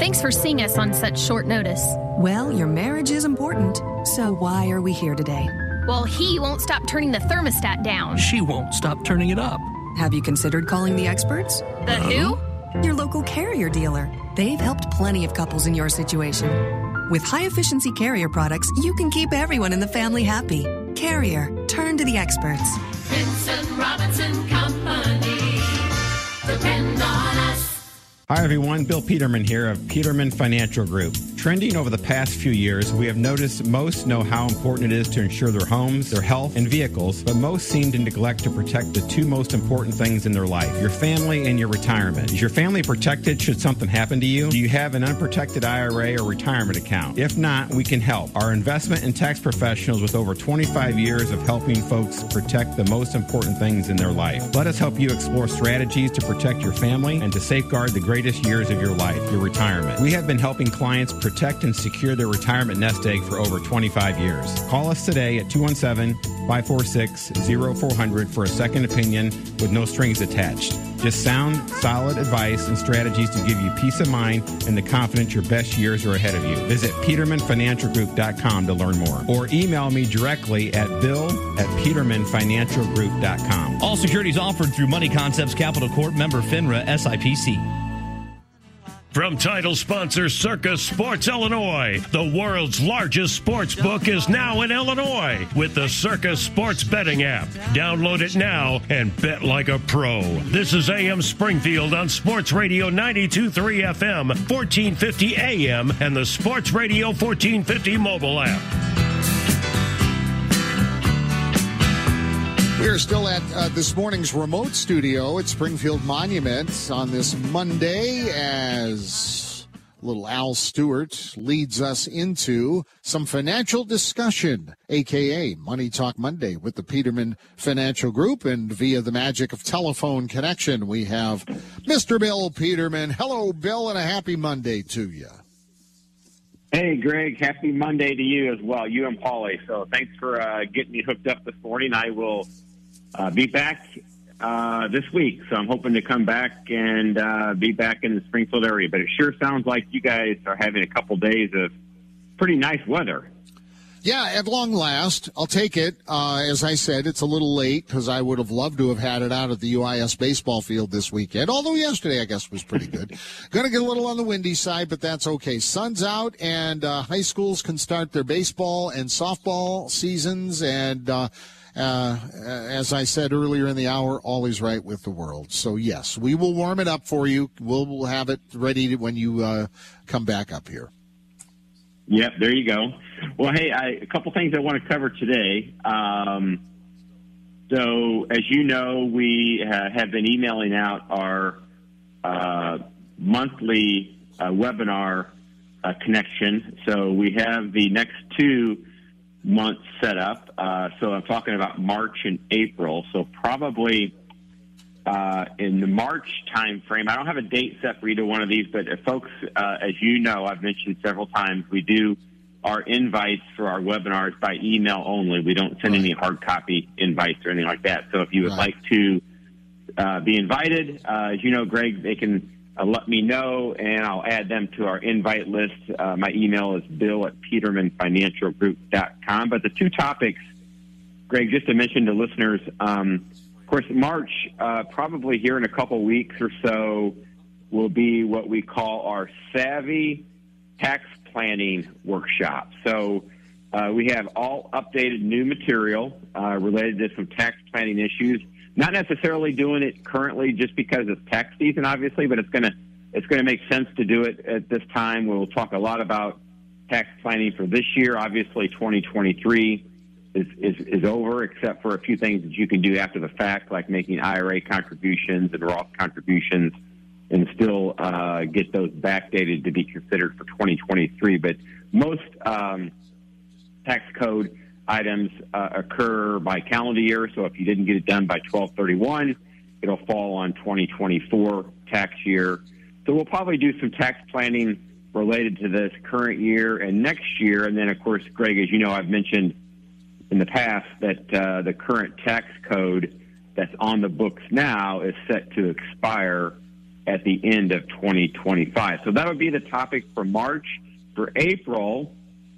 Thanks for seeing us on such short notice. Well, your marriage is important, so why are we here today? Well, he won't stop turning the thermostat down. She won't stop turning it up. Have you considered calling the experts? The no. Who? Your local carrier dealer. They've helped plenty of couples in your situation. With high-efficiency carrier products, you can keep everyone in the family happy. Carrier, turn to the experts. Vincent Robinson Company. Depend on us. Hi everyone, Bill Peterman here of Peterman Financial Group. Trending over the past few years, we have noticed most know how important it is to insure their homes, their health, and vehicles, but most seem to neglect to protect the two most important things in their life, your family and your retirement. Is your family protected should something happen to you? Do you have an unprotected I R A or retirement account? If not, we can help. Our investment and tax professionals with over twenty-five years of helping folks protect the most important things in their life. Let us help you explore strategies to protect your family and to safeguard the greatest years of your life, your retirement. We have been helping clients protect protect and secure their retirement nest egg for over twenty-five years. Call us today at two one seven, five four six, zero four zero zero for a second opinion with no strings attached. Just sound, solid advice and strategies to give you peace of mind and the confidence your best years are ahead of you. Visit peterman financial group dot com to learn more or email me directly at bill at peterman financial group dot com. All securities offered through Money Concepts Capital Corp, member FINRA S I P C. From title sponsor Circus Sports Illinois, the world's largest sports book is now in Illinois with the Circus Sports betting app. Download it now and bet like a pro. This is A M Springfield on Sports Radio ninety-two point three F M, fourteen fifty A M, and the Sports Radio fourteen fifty mobile app. We are still at uh, this morning's remote studio at Springfield Monuments on this Monday as little Al Stewart leads us into some financial discussion, a k a. Money Talk Monday with the Peterman Financial Group. And via the magic of telephone connection, we have Mister Bill Peterman. Hello, Bill, and a happy Monday to you. Hey, Greg, happy Monday to you as well, you and Paulie. So thanks for uh, getting me hooked up this morning. I will uh, be back uh, this week, so I'm hoping to come back and uh, be back in the Springfield area. But it sure sounds like you guys are having a couple days of pretty nice weather. Yeah, at long last, I'll take it. Uh, as I said, it's a little late because I would have loved to have had it out at the U I S baseball field this weekend, although yesterday, I guess, was pretty good. Going to get a little on the windy side, but that's okay. Sun's out, and uh, high schools can start their baseball and softball seasons, and uh, uh, as I said earlier in the hour, all is right with the world. So, yes, we will warm it up for you. We'll, we'll have it ready to, when you uh, come back up here. Yep, there you go. Well, hey, I, a couple things I want to cover today. Um, so, as you know, we uh, have been emailing out our uh, monthly uh, webinar uh, connection. So we have the next two months set up. Uh, so I'm talking about March and April. So probably uh, in the March time frame, I don't have a date set for either one of these, but folks, uh, as you know, I've mentioned several times, we do our invites for our webinars by email only. We don't send right. any hard copy invites or anything like that. So if you would right. like to uh, be invited, uh, as you know, Greg, they can uh, let me know, and I'll add them to our invite list. Uh, my email is bill at peterman financial group dot com. But the two topics, Greg, just to mention to listeners, um, of course, March, uh, probably here in a couple weeks or so, will be what we call our Savvy Tax Planning Workshop. So uh, we have all updated new material uh, related to some tax planning issues. Not necessarily doing it currently just because of tax season, obviously, but it's going to it's going to make sense to do it at this time. We'll talk a lot about tax planning for this year. Obviously, twenty twenty-three is, is, is over, except for a few things that you can do after the fact, like making I R A contributions and Roth contributions, and still uh, get those backdated to be considered for twenty twenty-three. But most um, tax code items uh, occur by calendar year, so if you didn't get it done by twelve thirty-one, it'll fall on twenty twenty-four tax year. So we'll probably do some tax planning related to this current year and next year. And then, of course, Greg, as you know, I've mentioned in the past that uh, the current tax code that's on the books now is set to expire at the end of twenty twenty-five. So that would be the topic for March. For April,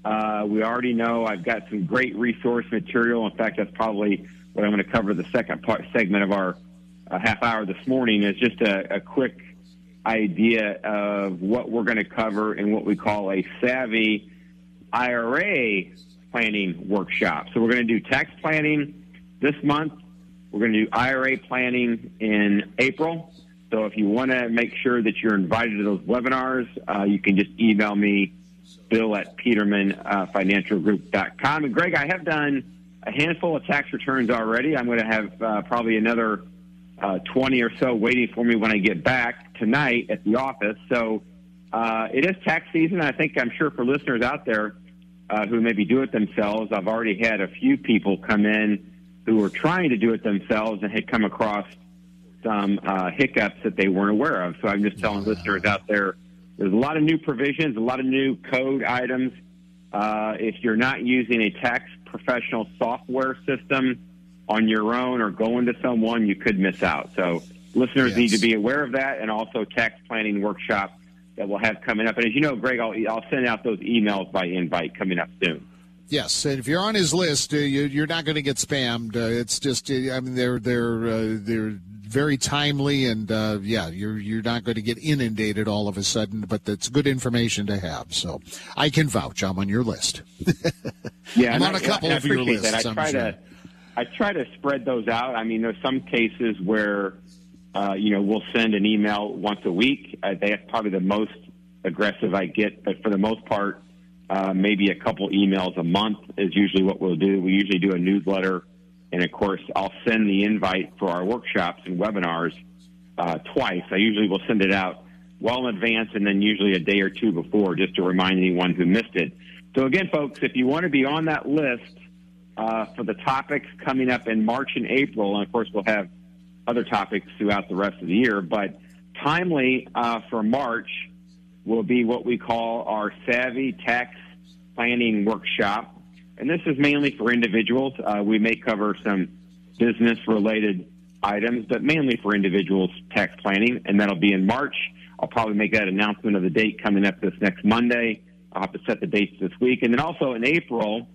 Uh, we already know I've got some great resource material. In fact, that's probably what I'm going to cover the second part segment of our uh, half hour this morning, is just a, a quick idea of what we're going to cover in what we call a Savvy I R A Planning Workshop. So we're going to do tax planning this month. We're going to do I R A planning in April. So if you want to make sure that you're invited to those webinars, uh, you can just email me, Bill at peterman financial group dot com. And Greg, I have done a handful of tax returns already. I'm going to have uh, probably another uh, twenty or so waiting for me when I get back tonight at the office. So uh, it is tax season. I think I'm sure for listeners out there uh, who maybe do it themselves, I've already had a few people come in who were trying to do it themselves and had come across some uh, hiccups that they weren't aware of. So I'm just telling listeners out there, there's a lot of new provisions, a lot of new code items. Uh, if you're not using a tax professional software system on your own or going to someone, you could miss out. So listeners yes. need to be aware of that, and also tax planning workshop that we'll have coming up. And as you know, Greg, I'll, I'll send out those emails by invite coming up soon. Yes, and if you're on his list, uh, you, you're not going to get spammed. Uh, it's just, uh, I mean, they're they're uh, they're very timely, and uh, yeah, you're you're not going to get inundated all of a sudden. But that's good information to have. So I can vouch. I'm on your list. yeah, I'm on I, a couple of your lists. I try sure. to I try to spread those out. I mean, there's some cases where uh, you know, we'll send an email once a week. Uh, that's probably the most aggressive I get, but for the most part, Uh, maybe a couple emails a month is usually what we'll do. We usually do a newsletter, and, of course, I'll send the invite for our workshops and webinars uh, twice. I usually will send it out well in advance, and then usually a day or two before, just to remind anyone who missed it. So, again, folks, if you want to be on that list uh, for the topics coming up in March and April, and, of course, we'll have other topics throughout the rest of the year, but timely uh, for March will be what we call our Savvy Tax Planning Workshop. And this is mainly for individuals. Uh, we may cover some business-related items, but mainly for individuals tax planning, and that'll be in March. I'll probably make that announcement of the date coming up this next Monday. I'll have to set the dates this week. And then also in April,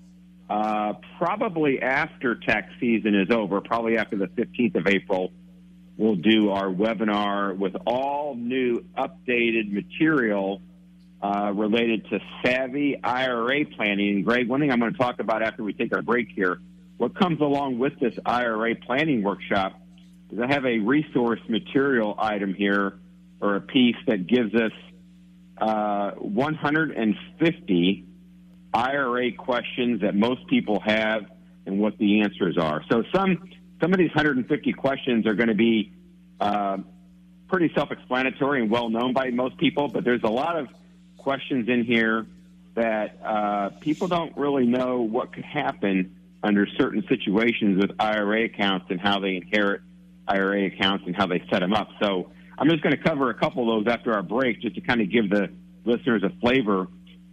uh, probably after tax season is over, probably after the fifteenth of April, we'll do our webinar with all new updated material uh, related to Savvy I R A planning. And Greg, one thing I'm going to talk about after we take our break here, what comes along with this I R A planning workshop is I have a resource material item here, or a piece that gives us uh, one hundred fifty I R A questions that most people have and what the answers are. So some... Some of these one hundred fifty questions are going to be uh, pretty self-explanatory and well-known by most people, but there's a lot of questions in here that uh, people don't really know what could happen under certain situations with I R A accounts and how they inherit I R A accounts and how they set them up. So I'm just going to cover a couple of those after our break just to kind of give the listeners a flavor.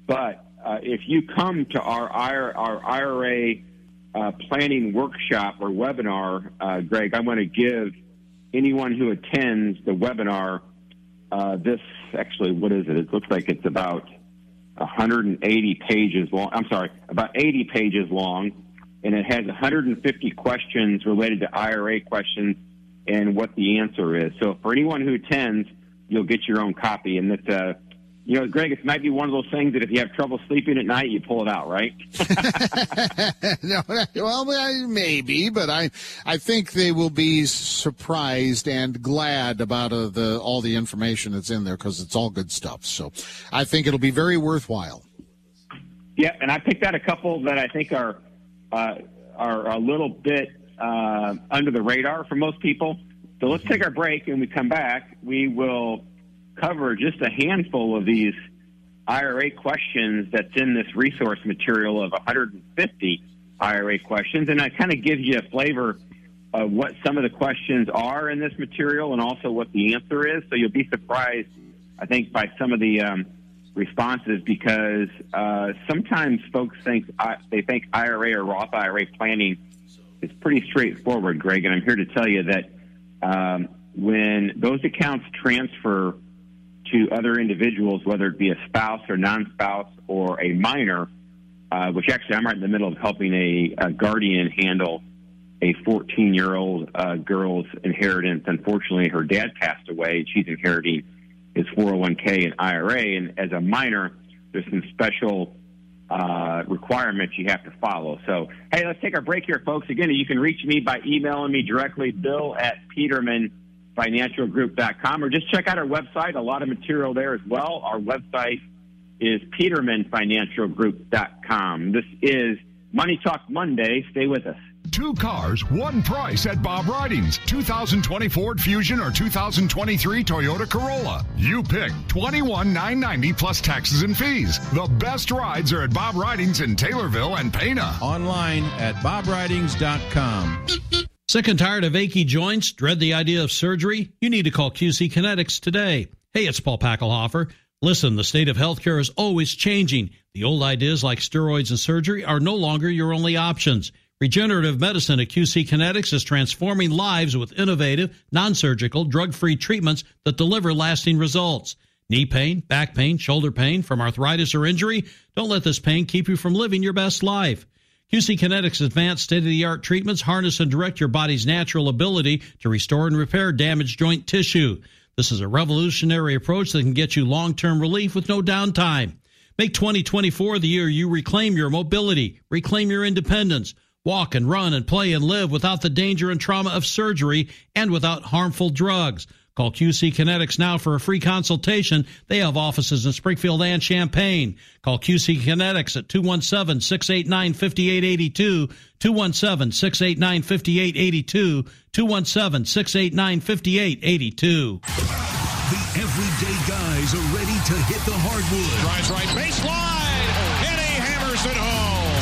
But uh, if you come to our, our I R A Uh, planning workshop or webinar, uh, Greg, I want to give anyone who attends the webinar Uh, this actually, what is it? It looks like it's about one hundred eighty pages long. I'm sorry, about eighty pages long, and it has one hundred fifty questions related to I R A questions and what the answer is. So for anyone who attends, you'll get your own copy. And that, uh, you know, Greg, it might be one of those things that if you have trouble sleeping at night, you pull it out, right? No, well, maybe, but I, I think they will be surprised and glad about uh, the all the information that's in there because it's all good stuff. So I think it'll be very worthwhile. Yeah, and I picked out a couple that I think are uh, are a little bit uh, under the radar for most people. So let's take our break, and we come back. We will cover just a handful of these I R A questions that's in this resource material of one hundred fifty I R A questions, and I kind of give you a flavor of what some of the questions are in this material and also what the answer is. So you'll be surprised, I think, by some of the um, responses because uh, sometimes folks think uh, they think I R A or Roth I R A planning is pretty straightforward, Greg, and I'm here to tell you that Um, when those accounts transfer to other individuals, whether it be a spouse or non-spouse or a minor, uh, which actually I'm right in the middle of helping a, a guardian handle a fourteen-year-old uh, girl's inheritance. Unfortunately, her dad passed away, and she's inheriting his four oh one k and I R A. And as a minor, there's some special uh, requirements you have to follow. So, hey, let's take our break here, folks. Again, you can reach me by emailing me directly, Bill at Peterman Financial Group dot com, or just check out our website. A lot of material there as well. Our website is Peterman Financial Group dot com. This is Money Talk Monday. Stay with us. Two cars, one price at Bob Ridings. two thousand twenty Ford Fusion or two thousand twenty-three Toyota Corolla. You pick twenty-one thousand nine hundred ninety dollars plus taxes and fees. The best rides are at Bob Ridings in Taylorville and Pena. Online at Bob Ridings dot com. Sick and tired of achy joints? Dread the idea of surgery? You need to call Q C Kinetics today. Hey, it's Paul Packelhofer. Listen, the state of healthcare is always changing. The old ideas like steroids and surgery are no longer your only options. Regenerative medicine at Q C Kinetics is transforming lives with innovative, non-surgical, drug-free treatments that deliver lasting results. Knee pain, back pain, shoulder pain from arthritis or injury? Don't let this pain keep you from living your best life. Q C Kinetics' advanced state-of-the-art treatments harness and direct your body's natural ability to restore and repair damaged joint tissue. This is a revolutionary approach that can get you long-term relief with no downtime. Make twenty twenty-four the year you reclaim your mobility, reclaim your independence, walk and run and play and live without the danger and trauma of surgery and without harmful drugs. Call Q C Kinetics now for a free consultation. They have offices in Springfield and Champaign. Call Q C Kinetics at two one seven, six eight nine, five eight eight two, two one seven, six eight nine, five eight eight two, two one seven, six eight nine, five eight eight two. The everyday guys are ready to hit the hardwood. Drives right baseline, and he hammers it home.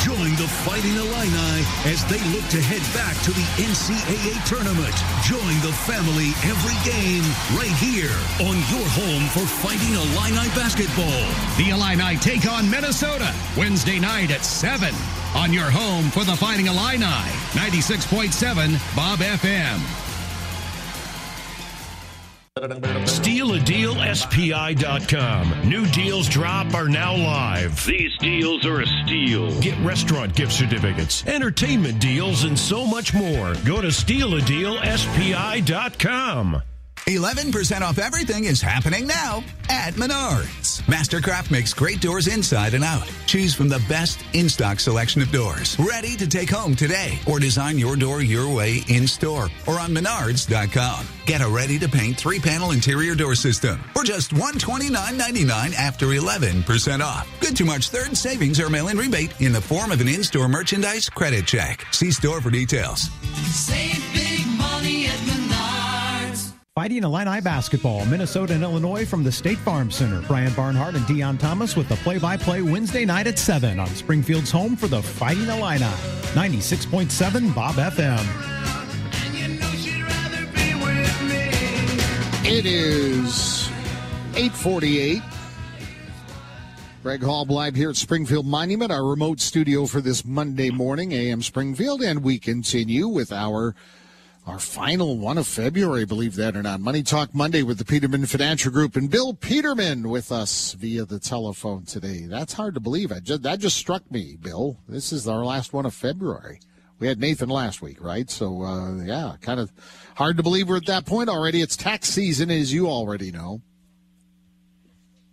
Join the Fighting Illini as they look to head back to the N C double A tournament. Join the family every game right here on your home for Fighting Illini basketball. The Illini take on Minnesota Wednesday night at seven on your home for the Fighting Illini, ninety-six point seven Bob F M. Steal A Deal S P I dot com. New deals drop are now live. These deals are a steal. Get restaurant gift certificates, entertainment deals, and so much more. Go to Steal A Deal S P I dot com. eleven percent off everything is happening now at Menards. Mastercraft makes great doors inside and out. Choose from the best in-stock selection of doors, ready to take home today, or design your door your way in-store or on Menards dot com. Get a ready-to-paint three-panel interior door system for just one hundred twenty-nine ninety-nine after eleven percent off. Good to March third savings or mail-in rebate in the form of an in-store merchandise credit check. See store for details. Save big money at Menards. Fighting Illini basketball, Minnesota and Illinois from the State Farm Center. Brian Barnhart and Deion Thomas with the play-by-play Wednesday night at seven on Springfield's home for the Fighting Illini. ninety-six point seven Bob F M. It is eight forty-eight. Greg Hall live here at Springfield Monument, our remote studio for this Monday morning, A M Springfield, and we continue with our Our final one of February, believe that or not. Money Talk Monday with the Peterman Financial Group and Bill Peterman with us via the telephone today. That's hard to believe. I just, that just struck me, Bill. This is our last one of February. We had Nathan last week, right? So, uh, yeah, kind of hard to believe we're at that point already. It's tax season, as you already know.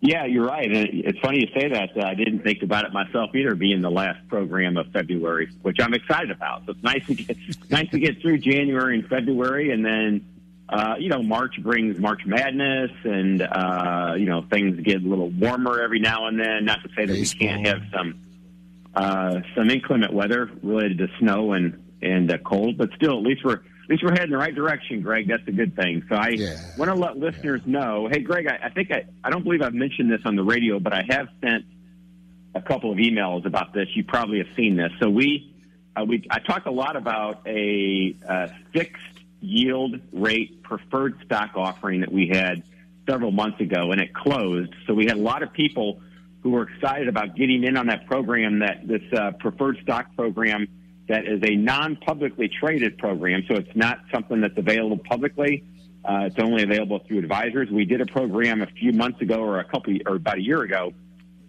Yeah, you're right. It's funny you say that. I didn't think about it myself either, being the last program of February, which I'm excited about. So it's nice to get nice to get through January and February, and then uh, you know, March brings March Madness, and uh, you know, things get a little warmer every now and then. Not to say that Baseball. we can't have some uh, some inclement weather related to snow and and uh, cold, but still, at least we're. At least we're heading the right direction, Greg. That's a good thing. So I yeah, want to let listeners yeah. know, hey, Greg, I, I think I, I don't believe I've mentioned this on the radio, but I have sent a couple of emails about this. You probably have seen this. So we, uh, we I talk a lot about a, a fixed yield rate preferred stock offering that we had several months ago, and it closed. So we had a lot of people who were excited about getting in on that program, that this uh, preferred stock program. That is a non-publicly traded program, so it's not something that's available publicly. Uh, it's only available through advisors. We did a program a few months ago, or a couple, or about a year ago,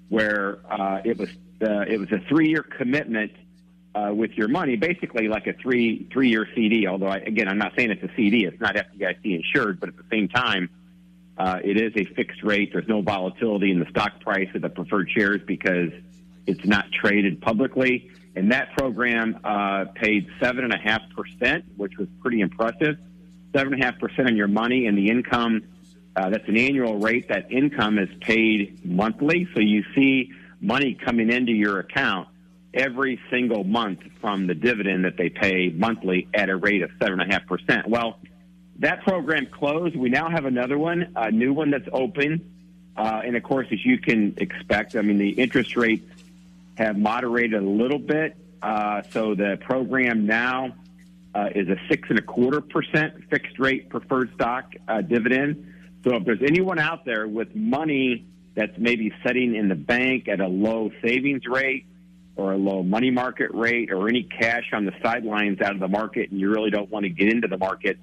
where uh, it was uh, it was a three-year commitment uh, with your money, basically like a three three-year C D. Although I, again, I'm not saying it's a C D; it's not F D I C insured, but at the same time, uh, it is a fixed rate. There's no volatility in the stock price of the preferred shares because it's not traded publicly. And that program uh, paid seven point five percent, which was pretty impressive. seven point five percent on your money, and the income, uh, that's an annual rate. That income is paid monthly. So you see money coming into your account every single month from the dividend that they pay monthly at a rate of seven point five percent. Well, that program closed. We now have another one, a new one that's open. Uh, and, of course, as you can expect, I mean, the interest rate have moderated a little bit, uh, so the program now uh, is a six and a quarter percent fixed rate preferred stock uh, dividend. So if there's anyone out there with money that's maybe sitting in the bank at a low savings rate or a low money market rate, or any cash on the sidelines out of the market, and you really don't want to get into the market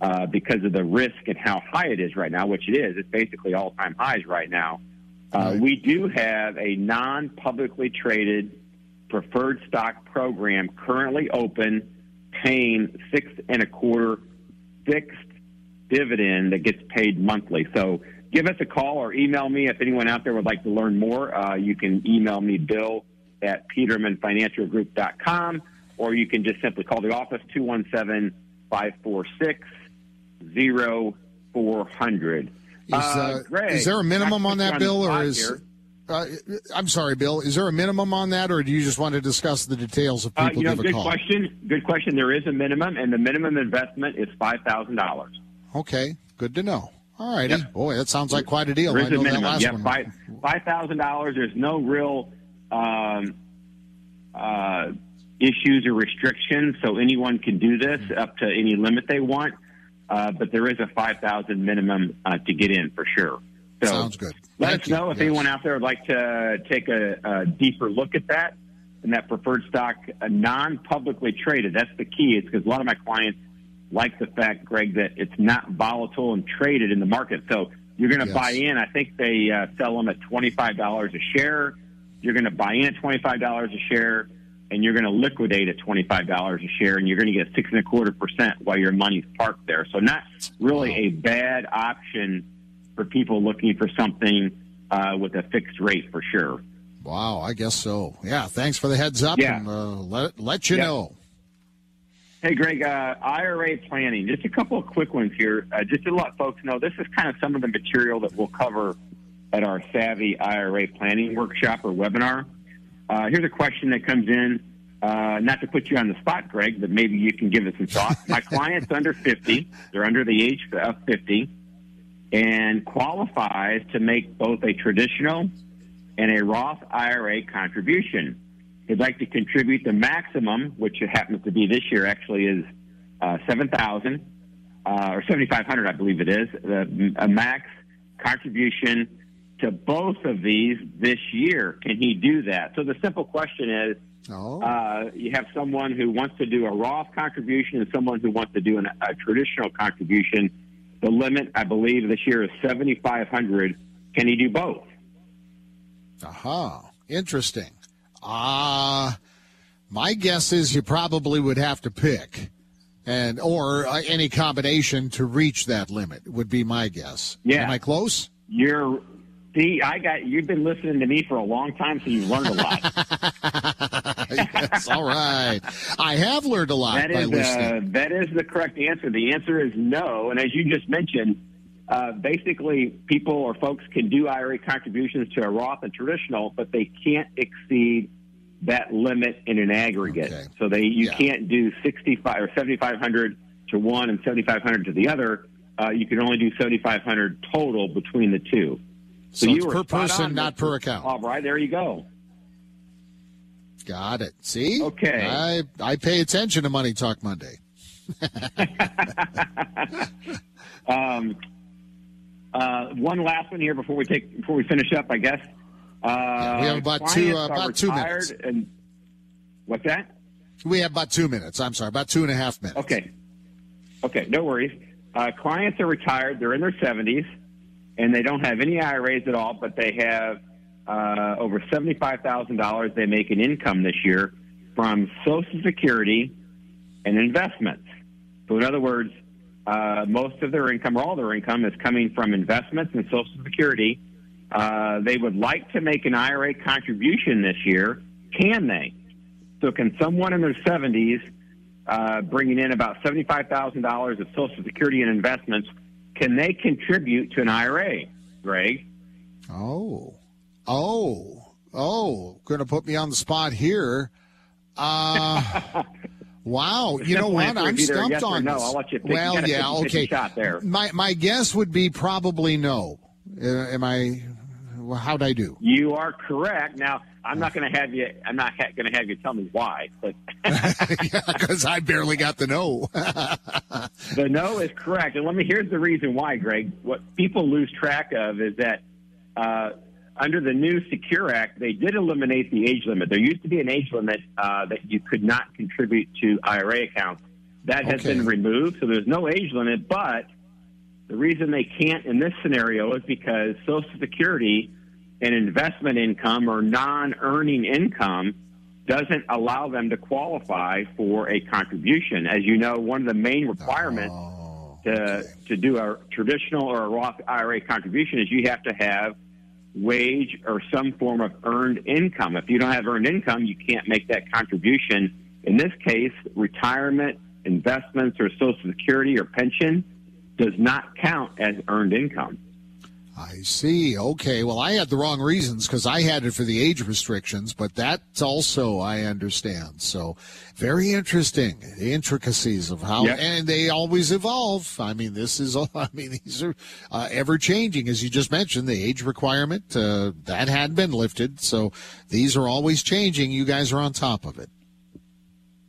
uh, because of the risk and how high it is right now, which it is, it's basically all-time highs right now. Uh, we do have a non-publicly traded preferred stock program currently open, paying six and a quarter fixed dividend that gets paid monthly. So give us a call or email me if anyone out there would like to learn more. Uh, you can email me, Bill, at peterman financial group dot com, or you can just simply call the office, two one seven, five four six, zero four zero zero. Is, uh, uh, Greg, is there a minimum on that, Bill, or is uh, I'm sorry, Bill, is there a minimum on that, or do you just want to discuss the details of people uh, you know, give good a call? Question. Good question. There is a minimum, and the minimum investment is five thousand dollars. Okay, good to know. All righty. Yep. Boy, that sounds like quite a deal. There is I know a minimum. That last yep, one. five thousand dollars. There's no real um, uh, issues or restrictions, so anyone can do this up to any limit they want. Uh, but there is a five thousand dollars minimum uh, to get in for sure. So sounds good. Let Thank us know you. if yes. anyone out there would like to take a, a deeper look at that. And that preferred stock, uh, non-publicly traded, that's the key. It's because a lot of my clients like the fact, Greg, that it's not volatile and traded in the market. So you're going to yes. buy in. I think they uh, sell them at twenty-five dollars a share. You're going to buy in at twenty-five dollars a share. And you're going to liquidate at twenty-five dollars a share, and you're going to get six and a quarter percent while your money's parked there. So not really a bad option for people looking for something uh, with a fixed rate for sure. Wow, I guess so. Yeah, thanks for the heads up, yeah. and uh, let let you yeah. know. Hey, Greg, uh, I R A planning. Just a couple of quick ones here. Uh, just to let folks know, this is kind of some of the material that we'll cover at our Savvy I R A planning workshop or webinar. Uh, here's a question that comes in, uh, not to put you on the spot, Greg, but maybe you can give it some thought. My client's under fifty. They're under the age of fifty and qualifies to make both a traditional and a Roth I R A contribution. They'd like to contribute the maximum, which it happens to be this year actually is uh, seven thousand dollars uh, or seven thousand five hundred dollars, I believe it is, uh, a max contribution to both of these this year. Can he do that? So the simple question is, Oh. Uh, you have someone who wants to do a Roth contribution and someone who wants to do an, a traditional contribution. The limit, I believe, this year is seventy-five hundred dollars. Can he do both? Aha. Uh-huh. Interesting. Uh, my guess is you probably would have to pick, and or uh, any combination to reach that limit would be my guess. Yeah. Am I close? You're See, I got you've been listening to me for a long time, so you've learned a lot. Yes, all right. I have learned a lot that by is, listening. Uh, that is the correct answer. The answer is no. And as you just mentioned, uh, basically people or folks can do I R A contributions to a Roth and traditional, but they can't exceed that limit in an aggregate. Okay. So they you yeah. can't do sixty-five or seventy-five hundred to one and seventy-five hundred to the other. Uh, you can only do seventy-five hundred total between the two. So, so you it's per person, not per account. All right, there you go. Got it. See? Okay. I, I pay attention to Money Talk Monday. um, uh, one last one here before we take before we finish up, I guess. Uh, yeah, we have about two uh, about two minutes. And, what's that? We have about two minutes. I'm sorry, about two and a half minutes. Okay. Okay, no worries. Uh, clients are retired. They're in their seventies. And they don't have any I R As at all, but they have uh, over seventy-five thousand dollars they make in income this year from Social Security and investments. So in other words, uh, most of their income or all their income is coming from investments and Social Security. Uh, they would like to make an I R A contribution this year. Can they? So can someone in their seventies uh, bringing in about seventy-five thousand dollars of Social Security and investments, can they contribute to an I R A, Greg? Oh, oh, oh, going to put me on the spot here. Uh, wow, you know what? I'm stumped yes on no. this. I'll let you pick. Well, you yeah, pick, okay. Pick shot there. My, my guess would be probably no. Uh, am I, how'd I do? You are correct. Now, I'm not going to have you. I'm not ha- going to have you tell me why, but because yeah, I barely got the no. The no is correct, and let me. Here's the reason why, Greg. What people lose track of is that uh, under the new Secure Act, they did eliminate the age limit. There used to be an age limit uh, that you could not contribute to I R A accounts. That has okay. been removed, so there's no age limit. But the reason they can't in this scenario is because Social Security and investment income or non-earning income doesn't allow them to qualify for a contribution. As you know, one of the main requirements oh, to okay. to do a traditional or a Roth I R A contribution is you have to have wage or some form of earned income. If you don't have earned income, you can't make that contribution. In this case, retirement, investments, or Social Security or pension does not count as earned income. I see. Okay. Well, I had the wrong reasons because I had it for the age restrictions, but that's also I understand. So very interesting, the intricacies of how, yep. and they always evolve. I mean, this is, I mean, these are uh, ever changing. As you just mentioned, the age requirement, uh, that had been lifted. So these are always changing. You guys are on top of it.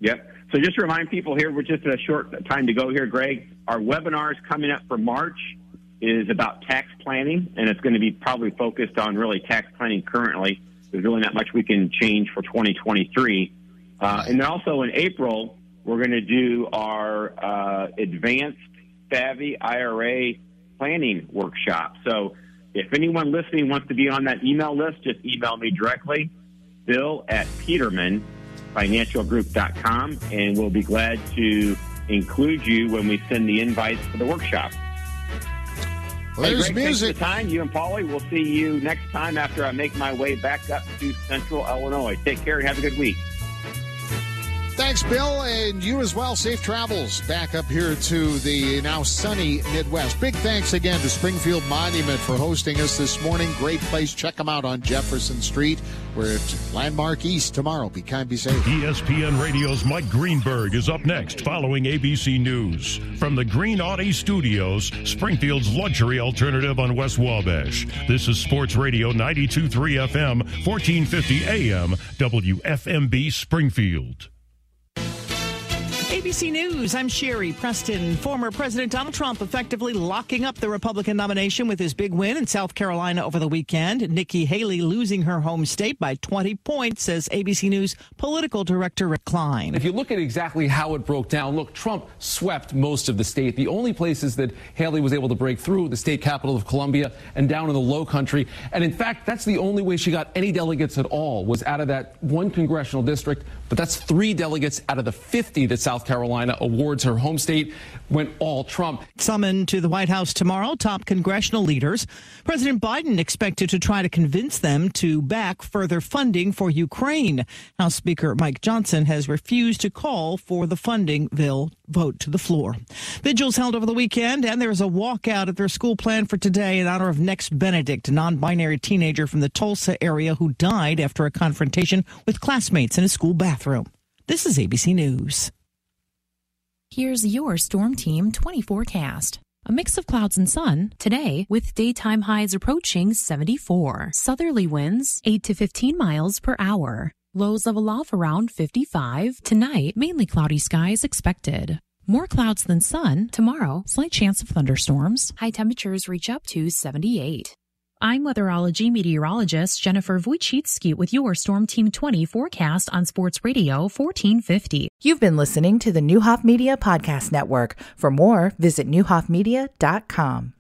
Yep. So just to remind people here, we're just a short time to go here, Greg. Our webinars coming up for March is about tax planning, and it's going to be probably focused on really tax planning currently. There's really not much we can change for twenty twenty-three. Uh, and then also in April, we're going to do our uh, Advanced Savvy I R A Planning Workshop. So if anyone listening wants to be on that email list, just email me directly, Bill at Peterman Financial Group dot com, and we'll be glad to include you when we send the invites for the workshop. Well, there's hey, Greg, music. Thanks for the time. You and Paulie, we'll see you next time after I make my way back up to Central Illinois. Take care and have a good week. Thanks, Bill, and you as well. Safe travels back up here to the now sunny Midwest. Big thanks again to Springfield Monument for hosting us this morning. Great place. Check them out on Jefferson Street. We're at Landmark East tomorrow. Be kind, be safe. E S P N Radio's Mike Greenberg is up next following A B C News. From the Green Audi Studios, Springfield's luxury alternative on West Wabash. This is Sports Radio ninety-two point three F M, fourteen fifty A M, W F M B Springfield. A B C News, I'm Sherry Preston. Former President Donald Trump effectively locking up the Republican nomination with his big win in South Carolina over the weekend. Nikki Haley losing her home state by twenty points, says A B C News political director Rick Klein. If you look at exactly how it broke down, look, Trump swept most of the state. The only places that Haley was able to break through, the state capital of Columbia and down in the low country. And in fact, that's the only way she got any delegates at all was out of that one congressional district. But that's three delegates out of the fifty that South Carolina awards her home state, went all Trump. Summoned to the White House tomorrow, top congressional leaders. President Biden expected to try to convince them to back further funding for Ukraine. House Speaker Mike Johnson has refused to call for the funding bill vote to the floor. Vigils held over the weekend, and there is a walkout at their school planned for today in honor of Nex Benedict, a non-binary teenager from the Tulsa area who died after a confrontation with classmates in a school bathroom. This is A B C News. Here's your Storm Team twenty forecast. A mix of clouds and sun today with daytime highs approaching seventy-four. Southerly winds eight to fifteen miles per hour. Lows level off around fifty-five. Tonight, mainly cloudy skies expected. More clouds than sun tomorrow. Slight chance of thunderstorms. High temperatures reach up to seventy-eight. I'm weatherology meteorologist Jennifer Wojcicki with your Storm Team twenty forecast on Sports Radio fourteen fifty. You've been listening to the Newhoff Media Podcast Network. For more, visit newhoff media dot com.